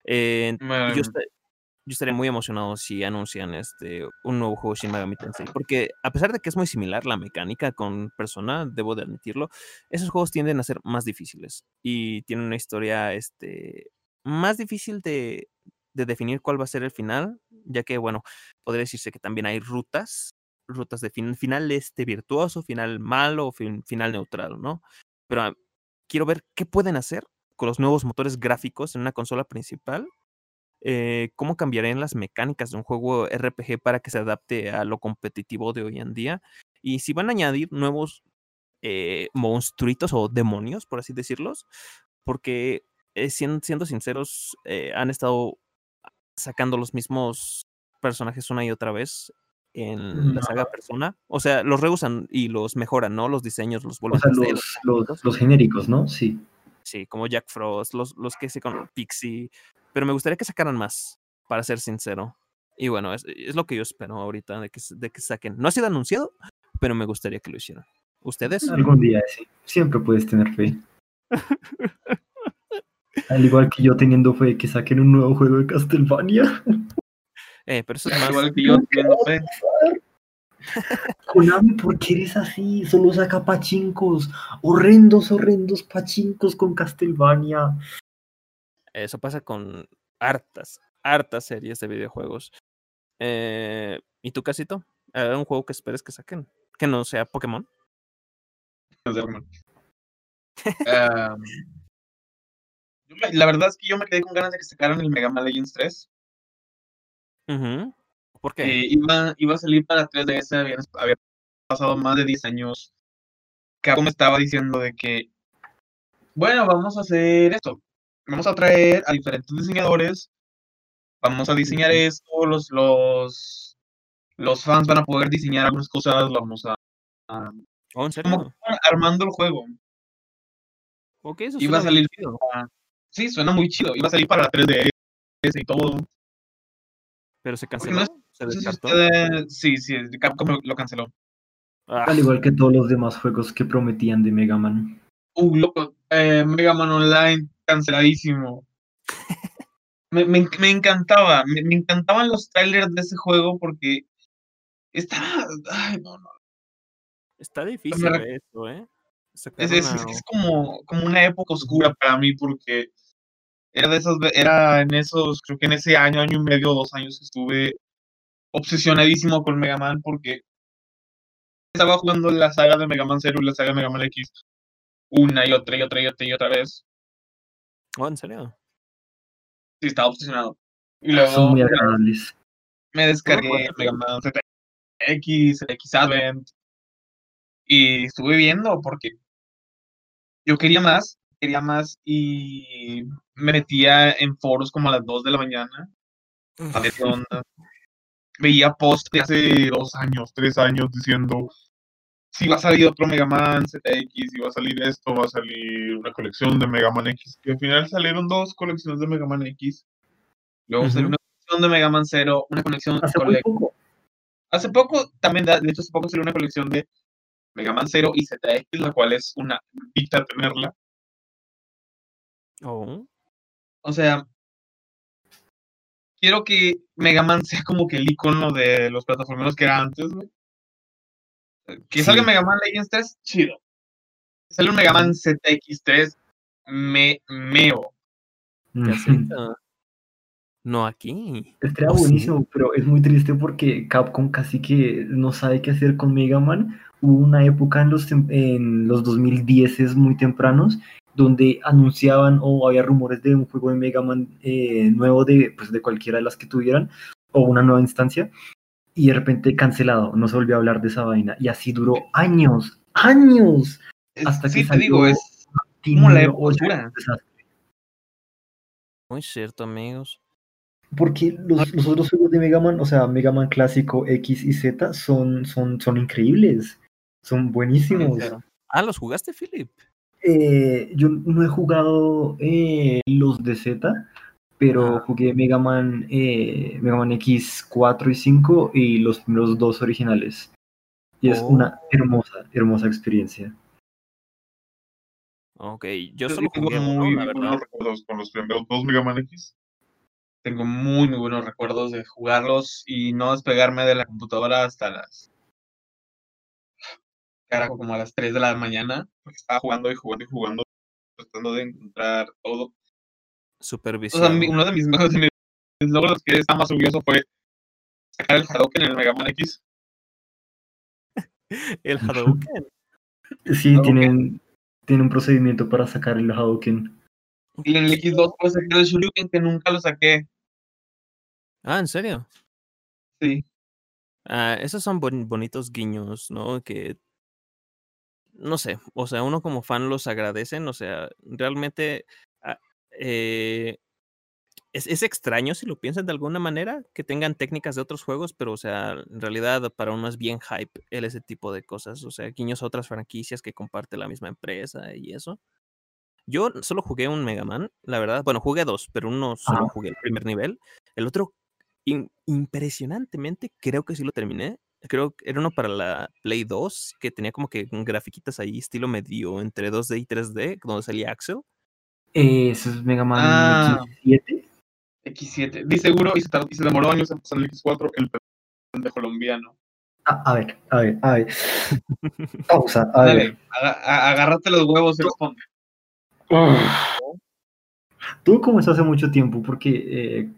Eh, yo, estar, yo estaría muy emocionado si anuncian este, un nuevo juego Shin Megami Tensei, porque a pesar de que es muy similar la mecánica con Persona, debo de admitirlo, esos juegos tienden a ser más difíciles y tienen una historia este, más difícil de, de definir cuál va a ser el final, ya que, bueno, podría decirse que también hay rutas, rutas de fin, final este, virtuoso, final malo o fin, final neutral, ¿no? Pero ah, quiero ver qué pueden hacer con los nuevos motores gráficos en una consola principal, eh, cómo cambiarían las mecánicas de un juego R P G para que se adapte a lo competitivo de hoy en día, y si van a añadir nuevos eh, monstruitos o demonios, por así decirlos, porque eh, siendo, siendo sinceros, eh, han estado sacando los mismos personajes una y otra vez en la saga Persona, o sea, los reusan y los mejoran, ¿no? Los diseños, los vuelven, o sea, los, los, los genéricos, ¿no? Sí. Sí, como Jack Frost, los, los que se con Pixie, pero me gustaría que sacaran más, para ser sincero. Y bueno, es, es lo que yo espero ahorita, de que, de que saquen. No ha sido anunciado, pero me gustaría que lo hicieran. ¿Ustedes? Algún día, sí. Siempre puedes tener fe. Al igual que yo teniendo fe que saquen un nuevo juego de Castlevania. Eh, pero eso es más... Igual que yo teniendo fe. Konami, ¿por qué eres así? Solo saca pachincos, horrendos, horrendos pachincos con Castlevania. Eso pasa con hartas, hartas series de videojuegos. Eh, ¿Y tú, Casito? ¿Hay un juego que esperes que saquen? ¿Que no sea Pokémon? No sea Pokémon. um, la verdad es que yo me quedé con ganas de que sacaran el Mega Man Legends tres. Ajá. Uh-huh. ¿Por qué? Eh, iba, iba a salir para tres D S, había, había pasado más de diez años. Capcom estaba diciendo de que, bueno, vamos a hacer esto. Vamos a traer a diferentes diseñadores, vamos a diseñar esto, los, los, los fans van a poder diseñar algunas cosas, vamos a... a oh, ¿en serio? Como armando el juego. Ok, eso iba a salir chido. Para, sí, suena muy chido. Iba a salir para tres D S y todo. Pero se canceló. ¿Se descartó? Sí, sí, Capcom lo canceló. Ah. Al igual que todos los demás juegos que prometían de Mega Man. Uh, loco. Eh, Mega Man Online, canceladísimo. me, me, me encantaba. Me, me encantaban los trailers de ese juego porque está... Ay, no, no. Está difícil re... eso, ¿eh? Es, es, una... es como, como una época oscura para mí porque... Era de esas, era en esos, creo que en ese año, año y medio, dos años que estuve obsesionadísimo con Mega Man porque estaba jugando la saga de Mega Man Zero y la saga de Mega Man X una y otra y otra y otra y otra vez. Oh, ¿en serio? Sí, estaba obsesionado. Y luego Son muy agradables. Me descargué Mega Man X, X Advent y estuve viendo porque yo quería más. Quería más y me metía en foros como a las dos de la mañana. A ver qué onda. Veía posts de hace dos años, tres años diciendo: si va a salir otro Mega Man Z X, si va a salir esto, va a salir una colección de Mega Man X. Y al final salieron dos colecciones de Mega Man X. Luego uh-huh. salió una colección de Mega Man Zero, una colección. Hace cole- poco. Hace poco también, de hecho, hace poco salió una colección de Mega Man Zero y Z X, la cual es una pita tenerla. Oh. O sea, quiero que Mega Man sea como que el icono de los plataformeros que era antes, güey. Que sí. Salga Mega Man Legends tres, chido. Que salga un Mega Man Z X tres, me meo. Mm-hmm. No aquí. Estaría oh, buenísimo, sí. Pero es muy triste porque Capcom casi que no sabe qué hacer con Mega Man. Hubo una época en los, tem- en los dos mil diez muy tempranos donde anunciaban o oh, había rumores de un juego de Mega Man eh, nuevo de, pues, de cualquiera de las que tuvieran o una nueva instancia y de repente cancelado, no se volvió a hablar de esa vaina y así duró años, años hasta es, que sí, salió te digo, es como la época. Muy cierto, amigos. Porque los, los otros juegos de Mega Man, o sea, Mega Man clásico X y Z son, son, son increíbles, son buenísimos. Ah, ¿los jugaste, Philip? Eh, yo no he jugado eh, los de Z, pero jugué Mega Man, eh, Mega Man X cuatro y cinco y los primeros dos originales. Y oh. es una hermosa, hermosa experiencia. Ok, yo, yo solo tengo jugué muy, uno, la muy buenos recuerdos con los primeros dos Mega Man X. Tengo muy, muy buenos recuerdos de jugarlos y no despegarme de la computadora hasta las... Carajo, como a las tres de la mañana. Porque estaba jugando y jugando y jugando, tratando de encontrar todo. Supervisión. O sea, uno de mis mejores logros que estaba más orgulloso fue sacar el Hadouken en el Mega Man X. ¿El Hadouken? Sí, Hadouken. Tienen, tienen un procedimiento para sacar el Hadouken. Y en el X dos puedo sacar el Shuriken, que nunca lo saqué. Ah, ¿en serio? Sí. Ah, esos son bon- bonitos guiños, ¿no? Que, no sé, o sea, uno como fan los agradecen, o sea, realmente... Eh, es, es extraño si lo piensan de alguna manera, que tengan técnicas de otros juegos, pero o sea, en realidad para uno es bien hype el ese tipo de cosas, o sea, guiños a otras franquicias que comparte la misma empresa y eso. Yo solo jugué un Mega Man, la verdad, bueno, jugué dos, pero uno solo jugué el primer nivel, el otro in, impresionantemente creo que sí lo terminé, creo que era uno para la Play dos, que tenía como que grafiquitas ahí, estilo medio entre dos D y tres D, donde salía Axel. Eh, eso es Mega Man ah, X siete. X siete. Di seguro y se, tardó, y se demoró años en pasar el X cuatro, el pendejo colombiano. Ah, a ver, a ver, a ver. Pausa, a ver. Dale, agárrate los huevos y responde. Uh, Tú comenzó hace mucho tiempo porque eh,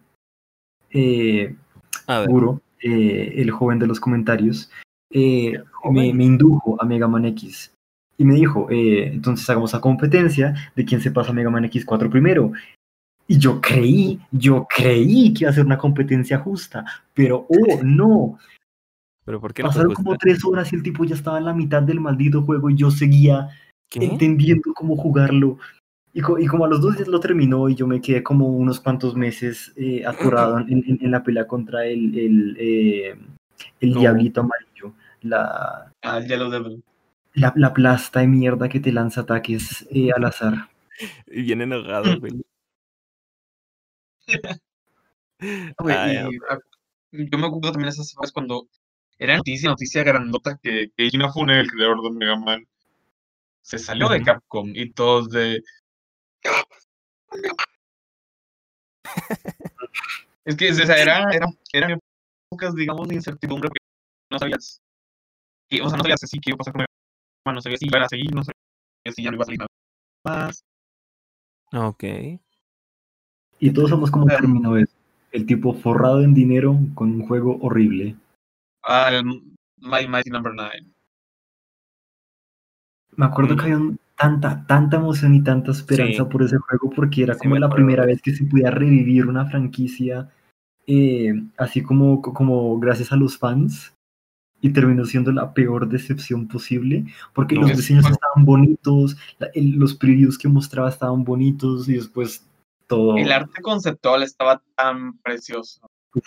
eh, seguro eh, el joven de los comentarios eh, me, me indujo a Mega Man X. Y me dijo, eh, entonces hagamos la competencia de quién se pasa Mega Man X cuatro primero. Y yo creí, yo creí que iba a ser una competencia justa, pero oh no. ¿Pero por qué no? Pasaron como tres horas y el tipo ya estaba en la mitad del maldito juego y yo seguía ¿Qué? entendiendo cómo jugarlo. Y, co- y como a los dos días lo terminó y yo me quedé como unos cuantos meses eh, atorado en, en, en la pelea contra el, el, eh, el no. diablito amarillo. La... Ah, el Yellow Devil. La, la plasta de mierda que te lanza ataques eh, al azar. Bien enojado, güey. Oye, ah, y, yeah. Yo me acuerdo también esas veces cuando era noticia, noticia grandota que Kojima Fune, el creador de Mega Man, se salió uh-huh. de Capcom y todos de... Es que o sea, era, era, eran épocas, digamos, de incertidumbre porque no sabías. Que, o sea, no sabías así qué iba a pasar con Mega Man. No sabía si iban a seguir, no sabía si ya no iba a salir nada más. Ok. Y todos somos como terminó eso. El tipo forrado en dinero con un juego horrible. Ah, el Mighty no. nueve. Me acuerdo mm. que había un, tanta, tanta emoción y tanta esperanza sí. por ese juego porque era sí, como la primera vez que se podía revivir una franquicia eh, así como, como gracias a los fans. Y terminó siendo la peor decepción posible, porque no, los diseños bueno. estaban bonitos, la, el, los previews que mostraba estaban bonitos, y después todo... El arte conceptual estaba tan precioso. Uf,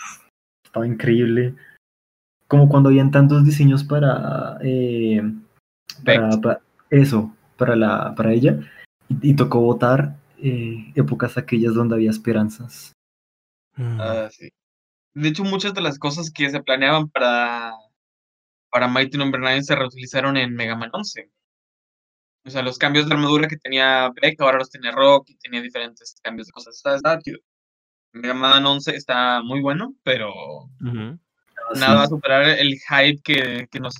estaba increíble. Como cuando habían tantos diseños para... Eh, para, para eso, para, la, para ella. Y, y tocó votar eh, épocas aquellas donde había esperanzas. Ah, sí. De hecho, muchas de las cosas que se planeaban para... para Mighty número nueve se reutilizaron en Mega Man once. O sea, los cambios de armadura que tenía Beck, ahora los tiene Rock, y tenía diferentes cambios de cosas. Está, está chido. Mega Man once está muy bueno, pero uh-huh. nada va sí. a superar el hype que, que, nos,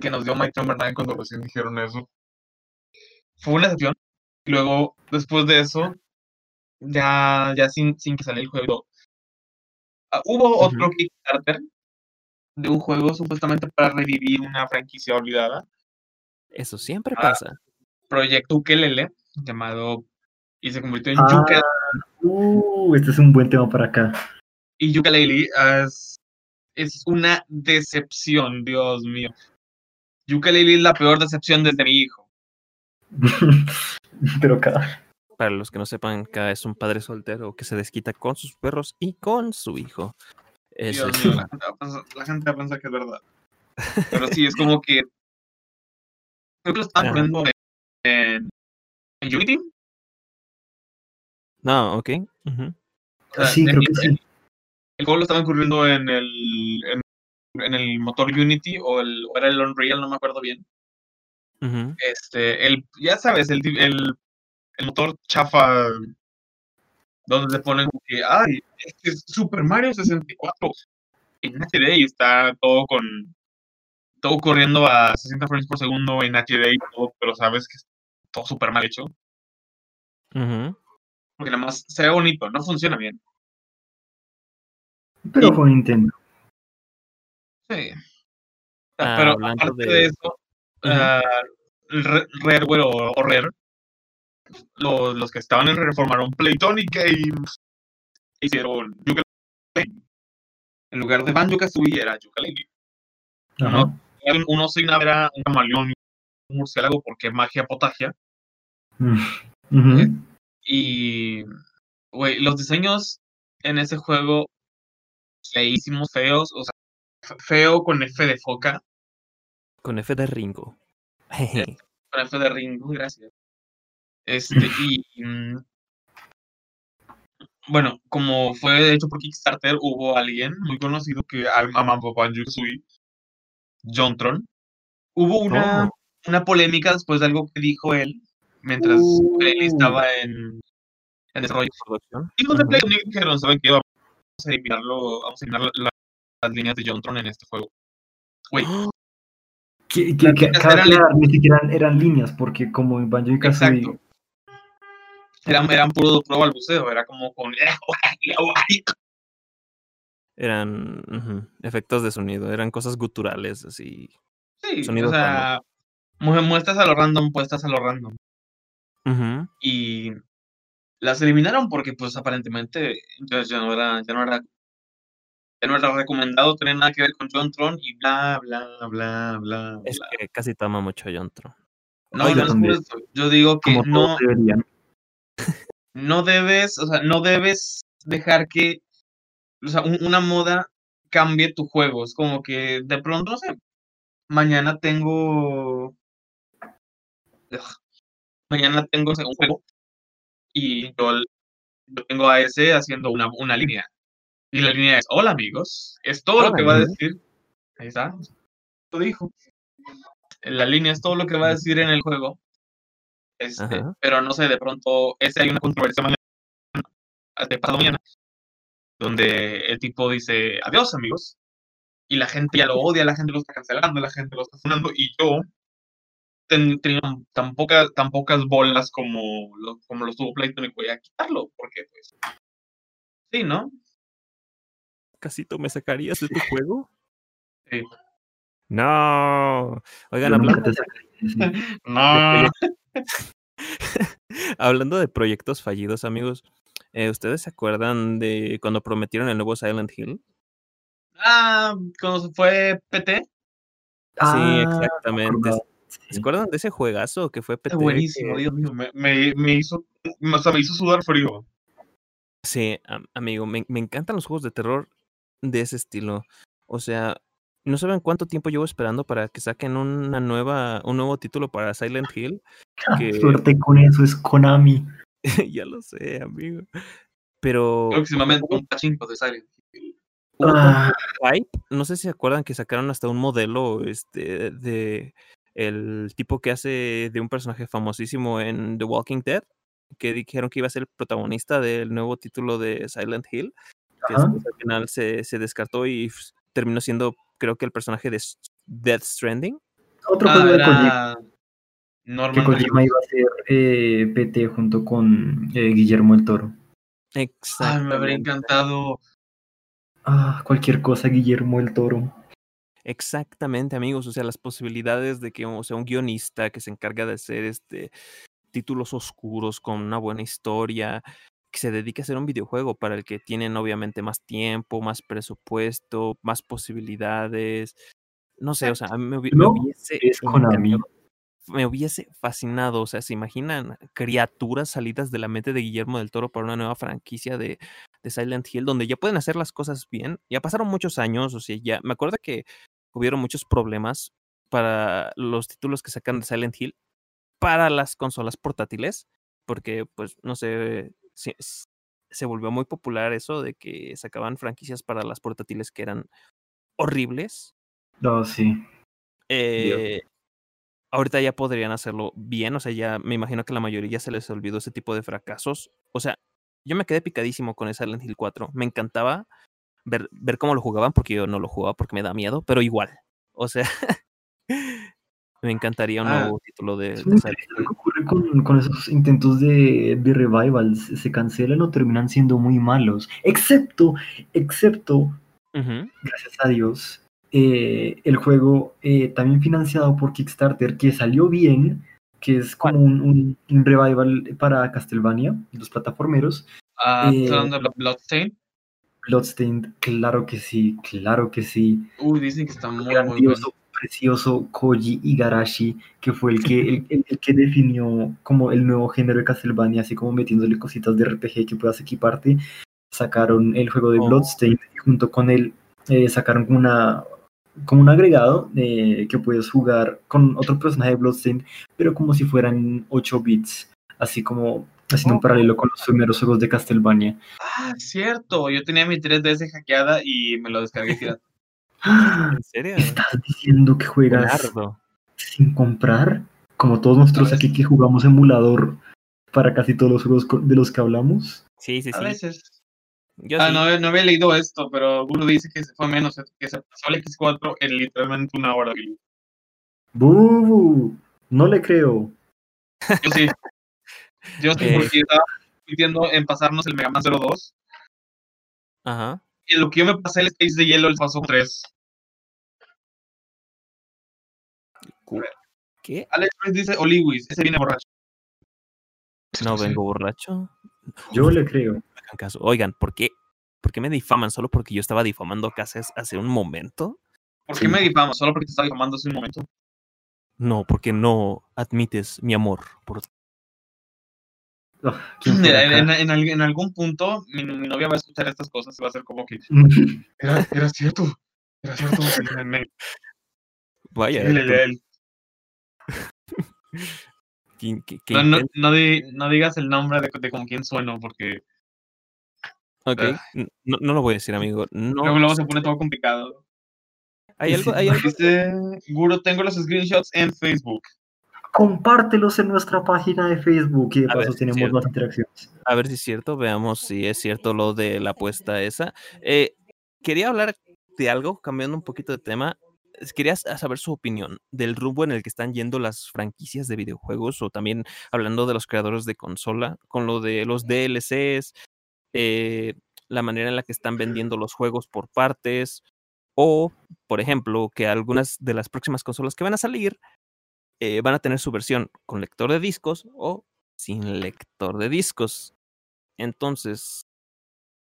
que nos dio Mighty número nueve cuando recién dijeron eso. Fue una excepción. Y luego, después de eso, ya, ya sin, sin que saliera el juego, uh, hubo uh-huh. otro Kickstarter, de un juego supuestamente para revivir una franquicia olvidada. Eso siempre ah, pasa. Proyecto Ukelele, llamado... Y se convirtió en ah, Yooka. Uh, este es un buen tema para acá. Y Yooka-Laylee es, es una decepción, Dios mío. Yooka-Laylee es la peor decepción desde mi hijo. Pero cada... Para los que no sepan, cada es un padre soltero que se desquita con sus perros y con su hijo. Eso. Dios mío, la, la, la gente piensa que es verdad. Pero sí, es como que... Creo que lo estaban poniendo en, en Unity. No, ok. Uh-huh. O sea, sí, creo el, que sí. El, el juego lo estaban corriendo en el en, en el motor Unity o, el, o era el Unreal, no me acuerdo bien. Uh-huh. Este, el, ya sabes, el, el, el motor chafa donde se ponen que, ay, este es Super Mario sesenta y cuatro en H D y está todo con todo corriendo a sesenta frames por segundo en H D y todo, pero sabes que es todo súper mal hecho. Uh-huh. Porque nada más se ve bonito, no funciona bien. Pero con Nintendo. Sí. Ah, pero aparte de, de eso, uh-huh. uh, Rare, Rare o, o Rare, los, los que estaban en Rare formaron Playtonic Games. E hicieron Yooka-Laylee. En lugar de Banjo-Kazooie era Yooka-Laylee. Uh-huh. Uno, uno signaba era un camaleón, un murciélago, porque magia potagia. Uh-huh. ¿Eh? Y, güey, los diseños en ese juego feísimos, feos, o sea, feo con F de foca. Con F de Ringo. Con F de Ringo, gracias. Este, y... Mm, bueno, como fue hecho por Kickstarter, hubo alguien muy conocido que amaba Banjo-Kazooie, JonTron. Hubo una, oh. una polémica después de algo que dijo él, mientras uh. él estaba en, en desarrollo de producción. Y los de PlayStation dijeron, ¿saben qué? Vamos a eliminarlo, vamos a eliminar la, las líneas de JonTron en este juego. Güey. Oh. Que, que, que cada eran, eran, eran, eran líneas, porque como en Banjo y Kazooie eran, eran puro puro balbuceo, era como con era, eran uh-huh, efectos de sonido, eran cosas guturales así. Sí, sonido, o sea, como... muestras a lo random, puestas a lo random. Uh-huh. Y las eliminaron porque pues aparentemente ya, ya no era, ya no era ya no era recomendado tener nada que ver con JonTron y bla bla bla bla. Es bla. Que casi toma mucho JonTron. No, yo, no es por eso. Yo digo que no deberían. No debes, o sea, no debes dejar que, o sea, un, una moda cambie tu juego. Es como que de pronto, no sé, mañana tengo Ugh. mañana tengo un juego y yo, yo tengo a ese haciendo una, una línea. Y la línea es, hola amigos, es todo hola, lo que va a decir. Ahí está, lo dijo. La línea es todo lo que va a decir en el juego. Este, pero no sé, de pronto, ese hay una controversia mañana, hasta pasado mañana, donde el tipo dice, adiós amigos. Y la gente ya lo odia, la gente lo está cancelando, la gente lo está funando. Y yo tenía ten, tan, poca, tan pocas bolas como lo, como lo tuvo PlayStation y voy a quitarlo, porque pues... Sí, ¿no? Casito, ¿me sacarías de tu juego? Sí. No. Oigan, no hablando, de... no. hablando de proyectos fallidos, amigos, eh, ¿ustedes se acuerdan de cuando prometieron el nuevo Silent Hill? Ah, cuando fue P T. Sí, exactamente. Ah, ¿se acuerdan de ese juegazo que fue P T? Es buenísimo, que... Dios mío, me, me, me hizo, o sea, me hizo sudar frío. Sí, amigo, me, me encantan los juegos de terror de ese estilo. O sea, no saben cuánto tiempo llevo esperando para que saquen una nueva, un nuevo título para Silent Hill. Que... Suerte con eso, es Konami. Ya lo sé, amigo. Pero... Próximamente un pachinko de Silent Hill. Ah. No sé si se acuerdan que sacaron hasta un modelo este, de el tipo que hace de un personaje famosísimo en The Walking Dead, que dijeron que iba a ser el protagonista del nuevo título de Silent Hill, que después al final se, se descartó y f- terminó siendo, creo que el personaje de S- Death Stranding. Otro juego de Kojima. Que Kojima iba a ser eh, P T junto con eh, Guillermo del Toro. Exacto. Me habría encantado. Ah, cualquier cosa, Guillermo del Toro. Exactamente, amigos. O sea, las posibilidades de que, o sea, un guionista que se encarga de hacer este... títulos oscuros con una buena historia, que se dedique a hacer un videojuego para el que tienen obviamente más tiempo, más presupuesto, más posibilidades. No sé, o sea, a mí me, no, me hubiese es Konami. Me hubiese fascinado, o sea, ¿se imaginan criaturas salidas de la mente de Guillermo del Toro para una nueva franquicia de, de Silent Hill, donde ya pueden hacer las cosas bien? Ya pasaron muchos años, o sea, ya me acuerdo que hubieron muchos problemas para los títulos que sacan de Silent Hill para las consolas portátiles, porque, pues, no sé, se, se volvió muy popular eso de que sacaban franquicias para las portátiles que eran horribles. No, sí. Eh, ahorita ya podrían hacerlo bien, o sea, ya me imagino que la mayoría se les olvidó ese tipo de fracasos. O sea, yo me quedé picadísimo con el Silent Hill cuatro, me encantaba ver, ver cómo lo jugaban, porque yo no lo jugaba porque me da miedo, pero igual, o sea, me encantaría un nuevo ah, título de, de Silent Hill. Lo que ocurre con, con esos intentos de, de revivals, se cancelan o terminan siendo muy malos, excepto, excepto, uh-huh. gracias a Dios, Eh, el juego eh, también financiado por Kickstarter, que salió bien, que es como un, un, un revival para Castlevania, los plataformeros. Ah, eh, ¿Bloodstained? Bloodstained, claro que sí, claro que sí. Uy, dicen que está muy, grandioso, muy bueno. Precioso Koji Igarashi, que fue el que, el, el, el que definió como el nuevo género de Castlevania, así como metiéndole cositas de R P G que puedas equiparte. Sacaron el juego de oh. Bloodstained y junto con él eh, sacaron una... como un agregado eh, que puedes jugar con otro personaje de Bloodstained, pero como si fueran ocho bits, así como haciendo un paralelo con los primeros juegos de Castlevania. Ah, cierto, yo tenía mi tres D S hackeada y me lo descargué tirando. ¿En serio? ¿Estás diciendo que juegas sin comprar? Como todos nosotros aquí que jugamos emulador para casi todos los juegos de los que hablamos. Sí, sí, sí. A veces. Yo ah, sí. no, no había leído esto, pero Buru dice que se fue menos, que se pasó el X cuatro en literalmente una hora. ¡Buru! No le creo. Yo sí. Yo sí, porque estaba pidiendo en pasarnos el Mega Man Zero dos. Ajá. Y en lo que yo me pasé el Space de Hielo, el paso tres. ¿Qué? Alex dice Oliwis, ese viene borracho. No vengo borracho. Yo le creo. Caso. Oigan, ¿por qué? ¿por qué me difaman? ¿Solo porque yo estaba difamando Casas hace un momento? ¿Por qué sí. me difaman? ¿Solo porque te estaba difamando hace un momento? No, porque no admites mi amor. Por... Oh, ¿quién en, en, en, en algún punto, mi, mi novia va a escuchar estas cosas y va a ser como que... Era, era cierto. Era cierto. Vaya. Él, él, él. ¿Qué, qué, qué no, no, no, di, no digas el nombre de, de con quién sueno, porque... Ok, no, no lo voy a decir, amigo. No. Luego, luego se pone todo complicado. ¿Hay algo? ¿Hay algo? Dice, Guru, tengo los screenshots en Facebook. Compártelos en nuestra página de Facebook y de paso tenemos más interacciones. A ver si es cierto, veamos si es cierto lo de la apuesta esa. Eh, quería hablar de algo, cambiando un poquito de tema. Quería saber su opinión del rumbo en el que están yendo las franquicias de videojuegos o también hablando de los creadores de consola con lo de los D L Cs. Eh, la manera en la que están vendiendo los juegos por partes o, por ejemplo, que algunas de las próximas consolas que van a salir eh, van a tener su versión con lector de discos o sin lector de discos. Entonces,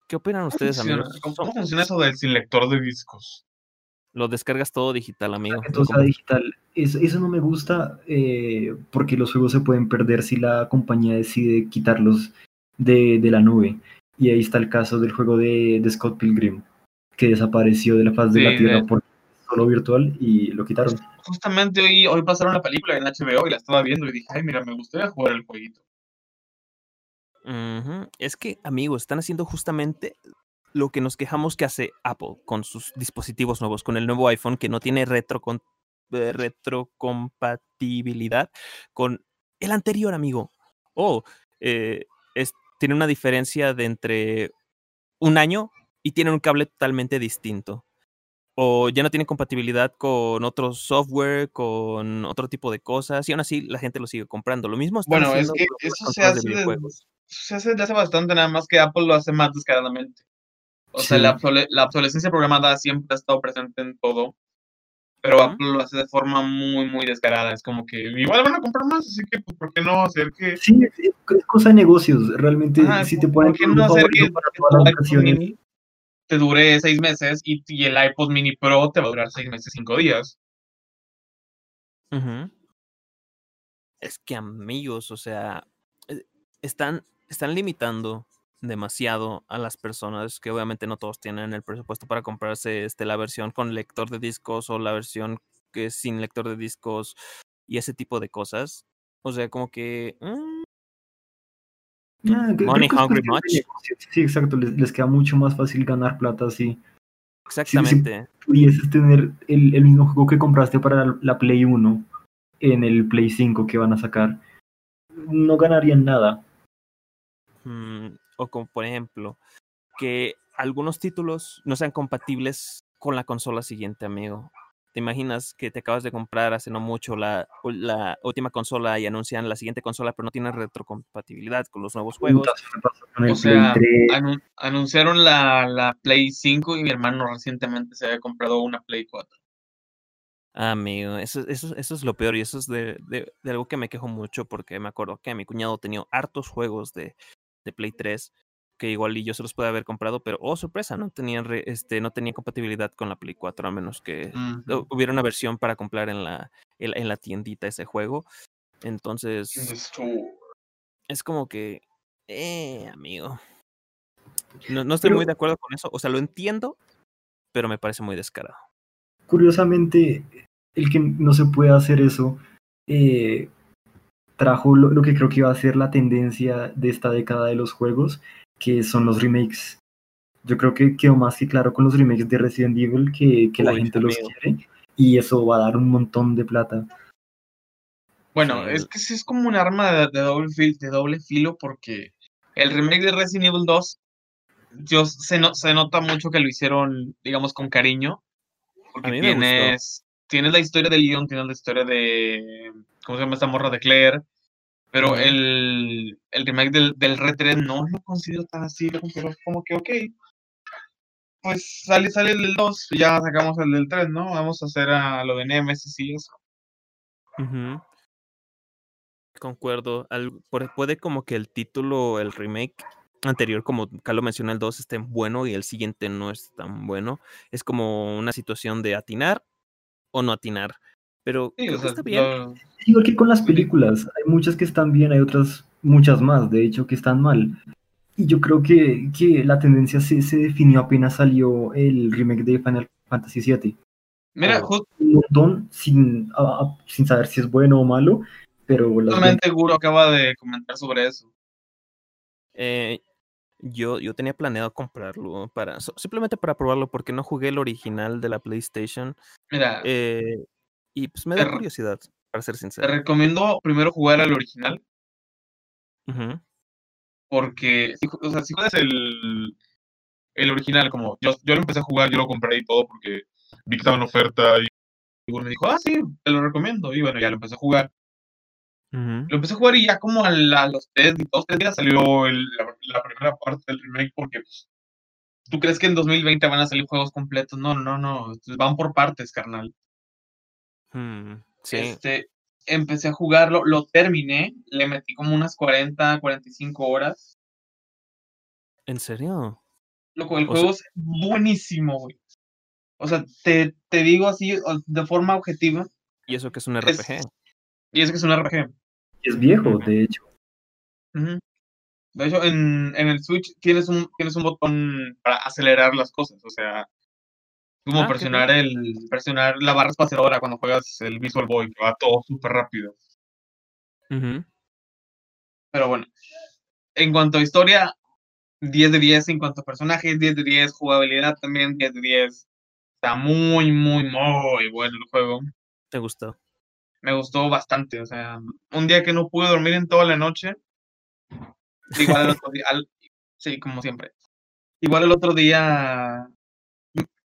¿qué opinan ustedes, amigos? ¿Cómo funciona eso del sin lector de discos? Lo descargas todo digital, amigo. Entonces, digital. Eso, eso no me gusta eh, porque los juegos se pueden perder si la compañía decide quitarlos de, de la nube. Y ahí está el caso del juego de, de Scott Pilgrim, que desapareció de la faz de sí, la Tierra de... por solo virtual y lo quitaron. Justamente hoy, hoy pasaron la película en H B O y la estaba viendo y dije, ay, mira, me gustaría jugar el jueguito. Uh-huh. Es que, amigos, están haciendo justamente lo que nos quejamos que hace Apple con sus dispositivos nuevos, con el nuevo iPhone que no tiene retrocon- retrocompatibilidad con el anterior, amigo. Oh, eh, este... tiene una diferencia de entre un año y tiene un cable totalmente distinto. O ya no tiene compatibilidad con otro software, con otro tipo de cosas, y aún así la gente lo sigue comprando. Lo mismo están haciendo... Bueno, es que eso se hace, de, eso se hace hace bastante, nada más que Apple lo hace más descaradamente. O sí. sea, la, obsole- la obsolescencia programada siempre ha estado presente en todo, pero uh-huh. Apple lo hace de forma muy, muy descarada. Es como que igual van a comprar más, así que pues, ¿por qué no hacer que...? Sí, es cosa de negocios, realmente. Ajá, si te ponen ¿por qué no hacer que el iPod Mini te dure seis meses y, y el iPod Mini Pro te va a durar seis meses, cinco días? Uh-huh. Es que, amigos, o sea, están, están limitando demasiado a las personas que obviamente no todos tienen el presupuesto para comprarse este, la versión con lector de discos o la versión que es sin lector de discos y ese tipo de cosas. O sea, como que... Mmm, yeah, money hungry much. Sí, sí, exacto. Les, les queda mucho más fácil ganar plata así. Exactamente. Si, si pudieses tener el, el mismo juego que compraste para la, la Play uno en el Play cinco que van a sacar, no ganarían nada. Mm, o como por ejemplo, que algunos títulos no sean compatibles con la consola siguiente, amigo. ¿Te imaginas que te acabas de comprar hace no mucho la, la última consola y anuncian la siguiente consola, pero no tiene retrocompatibilidad con los nuevos juegos? O sea, anun- anunciaron la, la Play cinco y mi hermano recientemente se había comprado una Play cuatro. Amigo, eso, eso, eso es lo peor, y eso es de, de, de algo que me quejo mucho, porque me acuerdo que mi cuñado tenía hartos juegos de, de Play tres, que igual y yo se los pude haber comprado, pero oh, sorpresa, no tenían re, este, no tenía compatibilidad con la Play cuatro, a menos que uh-huh. hubiera una versión para comprar en la, en, en la tiendita ese juego. Entonces, esto... es como que, eh, amigo, no, no estoy pero... muy de acuerdo con eso, o sea, lo entiendo, pero me parece muy descarado. Curiosamente, el que no se pueda hacer eso eh, trajo lo, lo que creo que iba a ser la tendencia de esta década de los juegos, que son los remakes. Yo creo que quedó más que claro con los remakes de Resident Evil que, que Uy, la gente los quiere, y eso va a dar un montón de plata. Bueno, es que sí es como un arma de, de, doble, fil, de doble filo, porque el remake de Resident Evil dos yo, se, no, se nota mucho que lo hicieron, digamos, con cariño, porque tienes, tienes la historia de Leon, tienes la historia de... ¿Cómo se llama esta morra? De Claire. Pero uh-huh. el, el remake del, del Red tres no lo considero tan así, pero como que, ok, pues sale, sale el del dos, ya sacamos el del tres, ¿no? Vamos a hacer a lo de Nemesis y eso. Uh-huh. Concuerdo. Al, puede como que el título, el remake anterior, como Carlos mencionó, el dos esté bueno y el siguiente no es tan bueno. Es como una situación de atinar o no atinar, pero sí, creo que está bien. No... Igual que con las películas, hay muchas que están bien, hay otras, muchas más, de hecho, que están mal. Y yo creo que, que la tendencia se, se definió apenas salió el remake de Final Fantasy siete. Mira, uh, justo... Un montón, sin, uh, sin saber si es bueno o malo, pero... Justamente Guro acaba de comentar sobre eso. Eh... Yo, yo tenía planeado comprarlo para simplemente para probarlo, porque no jugué el original de la PlayStation. Mira, eh, y pues me da curiosidad, re- para ser sincero. Te recomiendo primero jugar al original. Uh-huh. Porque, o sea, si juegas el, el original, como yo, yo lo empecé a jugar, yo lo compré y todo, porque vi que estaba en oferta y, y me dijo, ah, sí, te lo recomiendo. Y bueno, ya lo empecé a jugar. Uh-huh. Lo empecé a jugar y ya como a, la, a los tres, dos, tres días salió el, la, la primera parte del remake, porque pues, tú crees que en dos mil veinte van a salir juegos completos. No, no, no, van por partes, carnal. Hmm, sí. Este, empecé a jugarlo, lo terminé, le metí como unas cuarenta, cuarenta y cinco horas. ¿En serio? Loco, el o juego sea... es buenísimo, güey. O sea, te, te digo así, de forma objetiva. Y eso que es un R P G. Es, y eso que es un R P G. Es viejo, de hecho. Uh-huh. De hecho, en, en el Switch tienes un, tienes un botón para acelerar las cosas. O sea, como ah, presionar el presionar la barra espaciadora cuando juegas el Visual Boy, que va todo súper rápido. Uh-huh. Pero bueno, en cuanto a historia, diez de diez. En cuanto a personajes, diez de diez. Jugabilidad también, diez de diez. Está muy, muy, muy bueno el juego. ¿Te gustó? Me gustó bastante, o sea, un día que no pude dormir en toda la noche, igual al otro día, al, sí, como siempre, igual el otro día,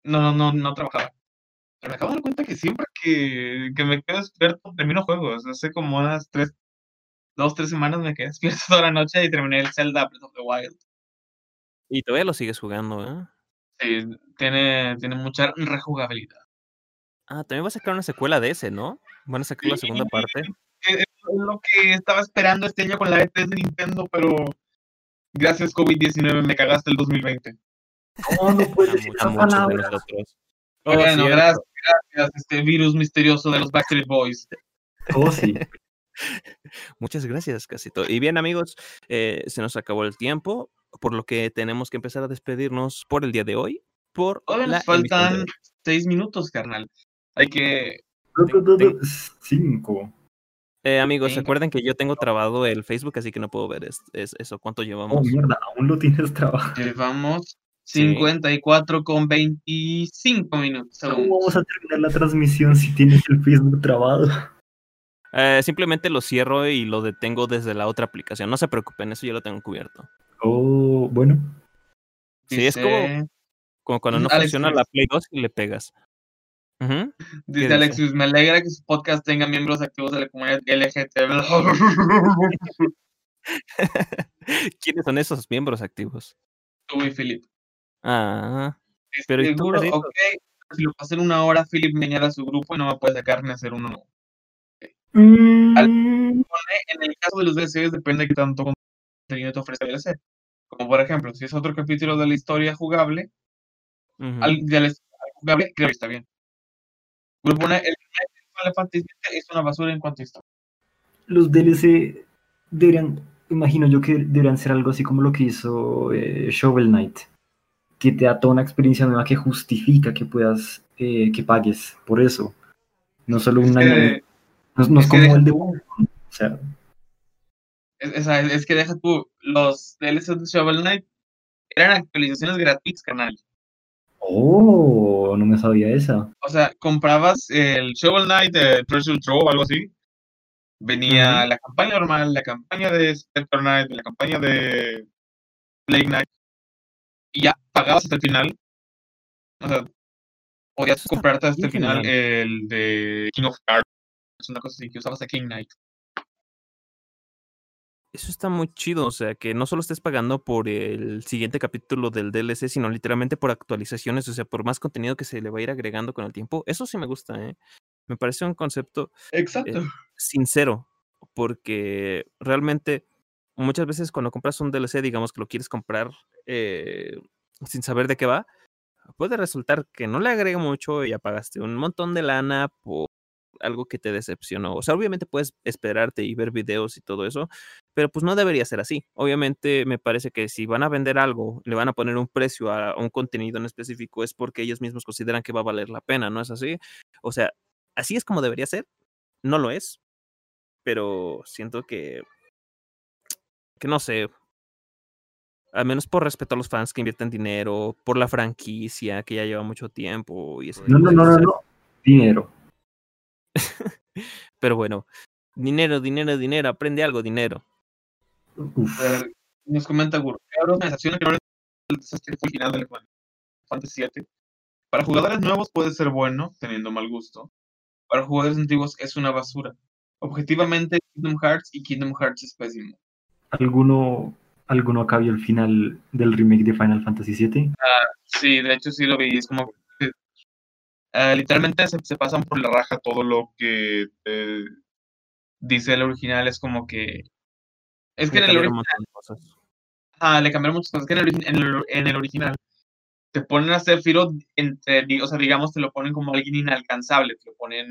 no, no, no, no trabajaba, pero me acabo de dar cuenta que siempre que, que me quedo despierto, termino juegos. Hace como unas tres, dos, tres semanas me quedé despierto toda la noche y terminé el Zelda Breath of the Wild. Y todavía lo sigues jugando, ¿eh? Sí, tiene, tiene mucha rejugabilidad. Ah, también va a sacar una secuela de ese, ¿no? Van a sacar la segunda sí, parte. Es lo que estaba esperando este año con la E tres de Nintendo, pero gracias COVID diecinueve me cagaste el dos mil veinte. No, no puedes decir esa palabra. Oh, bueno, sí, gracias, gracias, este virus misterioso de los Backstreet Boys. Oh, sí. Muchas gracias, Casito. Y bien, amigos, eh, se nos acabó el tiempo, por lo que tenemos que empezar a despedirnos por el día de hoy. Por Todavía nos faltan seis minutos, carnal. Hay que... cinco. Eh, amigos, cinco. Recuerden que yo tengo trabado el Facebook, así que no puedo ver es, es, eso. ¿Cuánto llevamos? Oh, mierda, aún lo tienes trabado. Llevamos cincuenta y cuatro sí. con veinticinco minutos. ¿Cómo vamos a terminar la transmisión si tienes el Facebook trabado? Eh, simplemente lo cierro y lo detengo desde la otra aplicación. No se preocupen, eso yo lo tengo cubierto. Oh, bueno. Sí, dice... es como, como cuando no Alex funciona Cruz. La Play dos y le pegas. Uh-huh. Dice Alex Cruz, me alegra que su podcast tenga miembros activos de la comunidad L G T B. ¿Quiénes son esos miembros activos? Tú y Philip. Ah, dice, pero ¿y tú? Ok, si lo pasé en una hora, Philip me añade a su grupo y no me puede sacar ni hacer uno nuevo. Mm. En el caso de los D L Cs depende de qué tanto contenido te ofrece el D L C. Como por ejemplo, si es otro capítulo de la historia jugable, uh-huh. al, de la historia jugable, creo que está bien. Grupo uno, el primer capítulo es una basura en cuanto a historia. Los D L C deberían, imagino yo que deberían ser algo así como lo que hizo eh, Shovel Knight, que te da toda una experiencia nueva que justifica que puedas, eh, que pagues por eso. No solo un año. No, no es, es como deja, el de One. O sea. Es, es, es que deja tú, los D L Cs de Shovel Knight eran actualizaciones gratis, canal. Oh, no me sabía esa. O sea, comprabas el Shovel Knight de Treasure Trove o algo así. Venía uh-huh. la campaña normal, la campaña de Spectre Knight, la campaña de Plague Knight. Y ya pagabas hasta el final. O sea, podías comprarte hasta el final el de King of Cards. Es una cosa así, que usabas a King Knight. Eso está muy chido, o sea, que no solo estés pagando por el siguiente capítulo del D L C, sino literalmente por actualizaciones, o sea, por más contenido que se le va a ir agregando con el tiempo. Eso sí me gusta, ¿eh? Me parece un concepto exacto. Eh, sincero, porque realmente muchas veces cuando compras un D L C, digamos que lo quieres comprar eh, sin saber de qué va, puede resultar que no le agrega mucho y ya pagaste un montón de lana por algo que te decepcionó. O sea, obviamente puedes esperarte y ver videos y todo eso, pero pues no debería ser así. Obviamente me parece que si van a vender algo, le van a poner un precio a un contenido en específico, es porque ellos mismos consideran que va a valer la pena, ¿no es así? O sea, así es como debería ser. No lo es, pero siento que que no sé, al menos por respeto a los fans que invierten dinero, por la franquicia que ya lleva mucho tiempo y eso. No, no, no, no, no, dinero. Pero bueno, dinero, dinero, dinero, aprende algo, dinero. Uf. Ver, nos comenta Guru. Ahora una sensación que ahora el desastre fue el final del juego. Fantasy siete. Para jugadores nuevos puede ser bueno, teniendo mal gusto. Para jugadores antiguos es una basura. Objetivamente, Kingdom Hearts y Kingdom Hearts es pésimo. ¿Alguno, alguno acá vio el final del remake de Final Fantasy siete? Ah, sí, de hecho sí lo vi. Es como... Uh, literalmente se, se pasan por la raja todo lo que eh, dice el original. Es como que es que le en el original cosas. Ah, le cambiaron muchas cosas. Es que en el, en, el, en el original te ponen a Sephiroth entre, o sea, digamos, te lo ponen como alguien inalcanzable, te lo ponen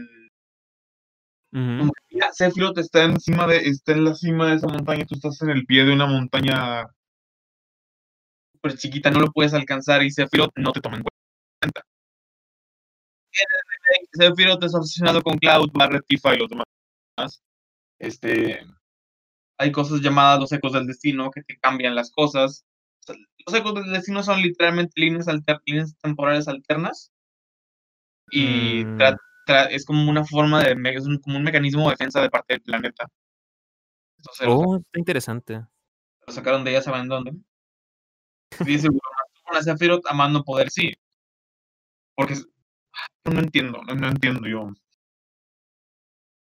uh-huh. como que ya, Sephiroth está encima de, está en la cima de esa montaña, tú estás en el pie de una montaña súper chiquita, no lo puedes alcanzar y Sephiroth no te toma en cuenta. Sephiroth está obsesionado con Cloud, Barret, Tifa y los demás. Este, hay cosas llamadas los ecos del destino que te cambian las cosas. O sea, los ecos del destino son literalmente líneas, alter- líneas temporales alternas y mm. tra- tra- es como una forma de me- es un, como un mecanismo de defensa de parte del planeta. Entonces, oh, está interesante. Lo sacaron de ella, saben dónde. Dice una Sephiroth amando poder, sí, porque No entiendo, no, no entiendo yo.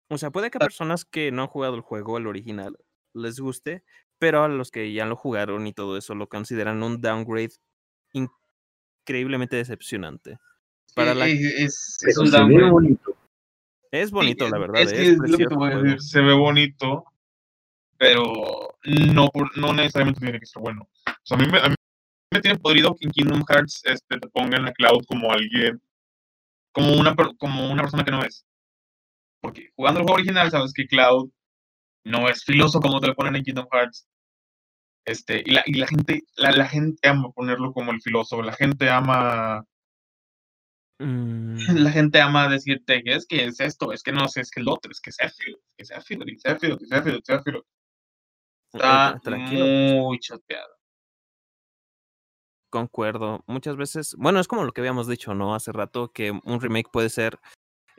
O sea, puede que a personas que no han jugado el juego, el original, les guste, pero a los que ya lo jugaron y todo eso lo consideran un downgrade increíblemente decepcionante. Para la... Es, es un downgrade. Se ve bonito. Es bonito, sí, la verdad. Es, es, es lo que te voy a decir. Se ve bonito, pero no, por, no necesariamente tiene que ser bueno. O sea, a mí me, a mí me tiene podrido que en Kingdom Hearts este, te pongan a Cloud como alguien. Como una, como una persona que no es. Porque jugando el juego original sabes que Cloud no es filoso como te lo ponen en Kingdom Hearts. Este, y la, y la gente, la, la gente ama ponerlo como el filoso. La gente ama. Mm. La gente ama decirte que es que es esto, es que no sé, es que el otro, es que es Sephiroth, es que es Sephiroth, es Sephiroth, es Sephiroth, es Sephiroth. Está tranquilo. Muy choteado. Concuerdo, muchas veces, bueno, es como lo que habíamos dicho, ¿no? Hace rato, que un remake puede ser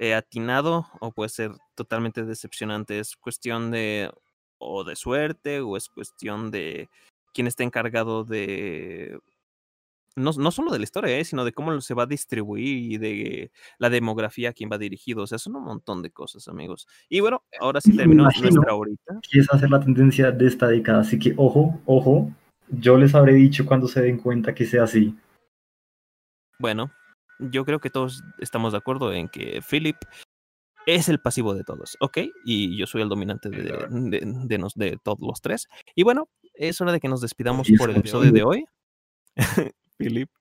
eh, atinado o puede ser totalmente decepcionante. Es cuestión de o de suerte o es cuestión de quién está encargado de... No, no solo de la historia, eh, sino de cómo se va a distribuir y de la demografía a quién va dirigido. O sea, son un montón de cosas, amigos. Y bueno, ahora sí terminamos nuestra horita. Y esa es la tendencia de esta década. Así que, ojo, ojo, yo les habré dicho cuando se den cuenta que sea así. Bueno, yo creo que todos estamos de acuerdo en que Philip es el pasivo de todos, ¿ok? Y yo soy el dominante de, de, de, de, nos, de todos los tres. Y bueno, es hora de que nos despidamos por el episodio de hoy. Philip,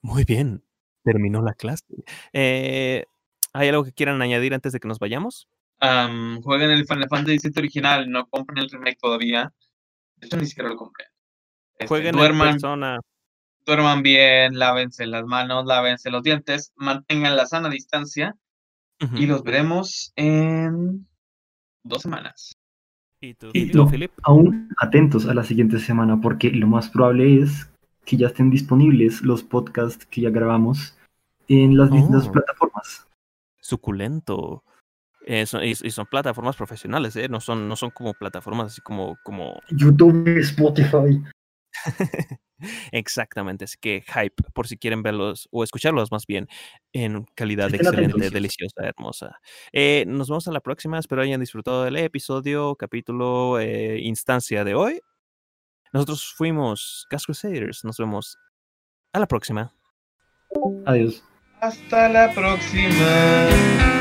muy bien, terminó la clase. Eh, ¿Hay algo que quieran añadir antes de que nos vayamos? Um, jueguen el Final Fantasy siete original, no compren el remake todavía. De hecho, ni siquiera lo compré. Este, jueguen duerman, en persona. Duerman bien, lávense las manos, lávense los dientes, mantengan la sana distancia uh-huh. y los veremos en dos semanas. Y tú, y tú, Philip, aún atentos a la siguiente semana porque lo más probable es que ya estén disponibles los podcasts que ya grabamos en las distintas oh, plataformas. Suculento. Eh, son, y, y son plataformas profesionales, ¿eh? No son, no son como plataformas así como... como... YouTube, Spotify. Exactamente, así que hype, por si quieren verlos o escucharlos más bien en calidad sí, excelente, deliciosa, hermosa. Eh, nos vemos a la próxima, espero hayan disfrutado del episodio, capítulo, eh, instancia de hoy. Nosotros fuimos Gas Crusaders. Nos vemos a la próxima. Adiós. Hasta la próxima.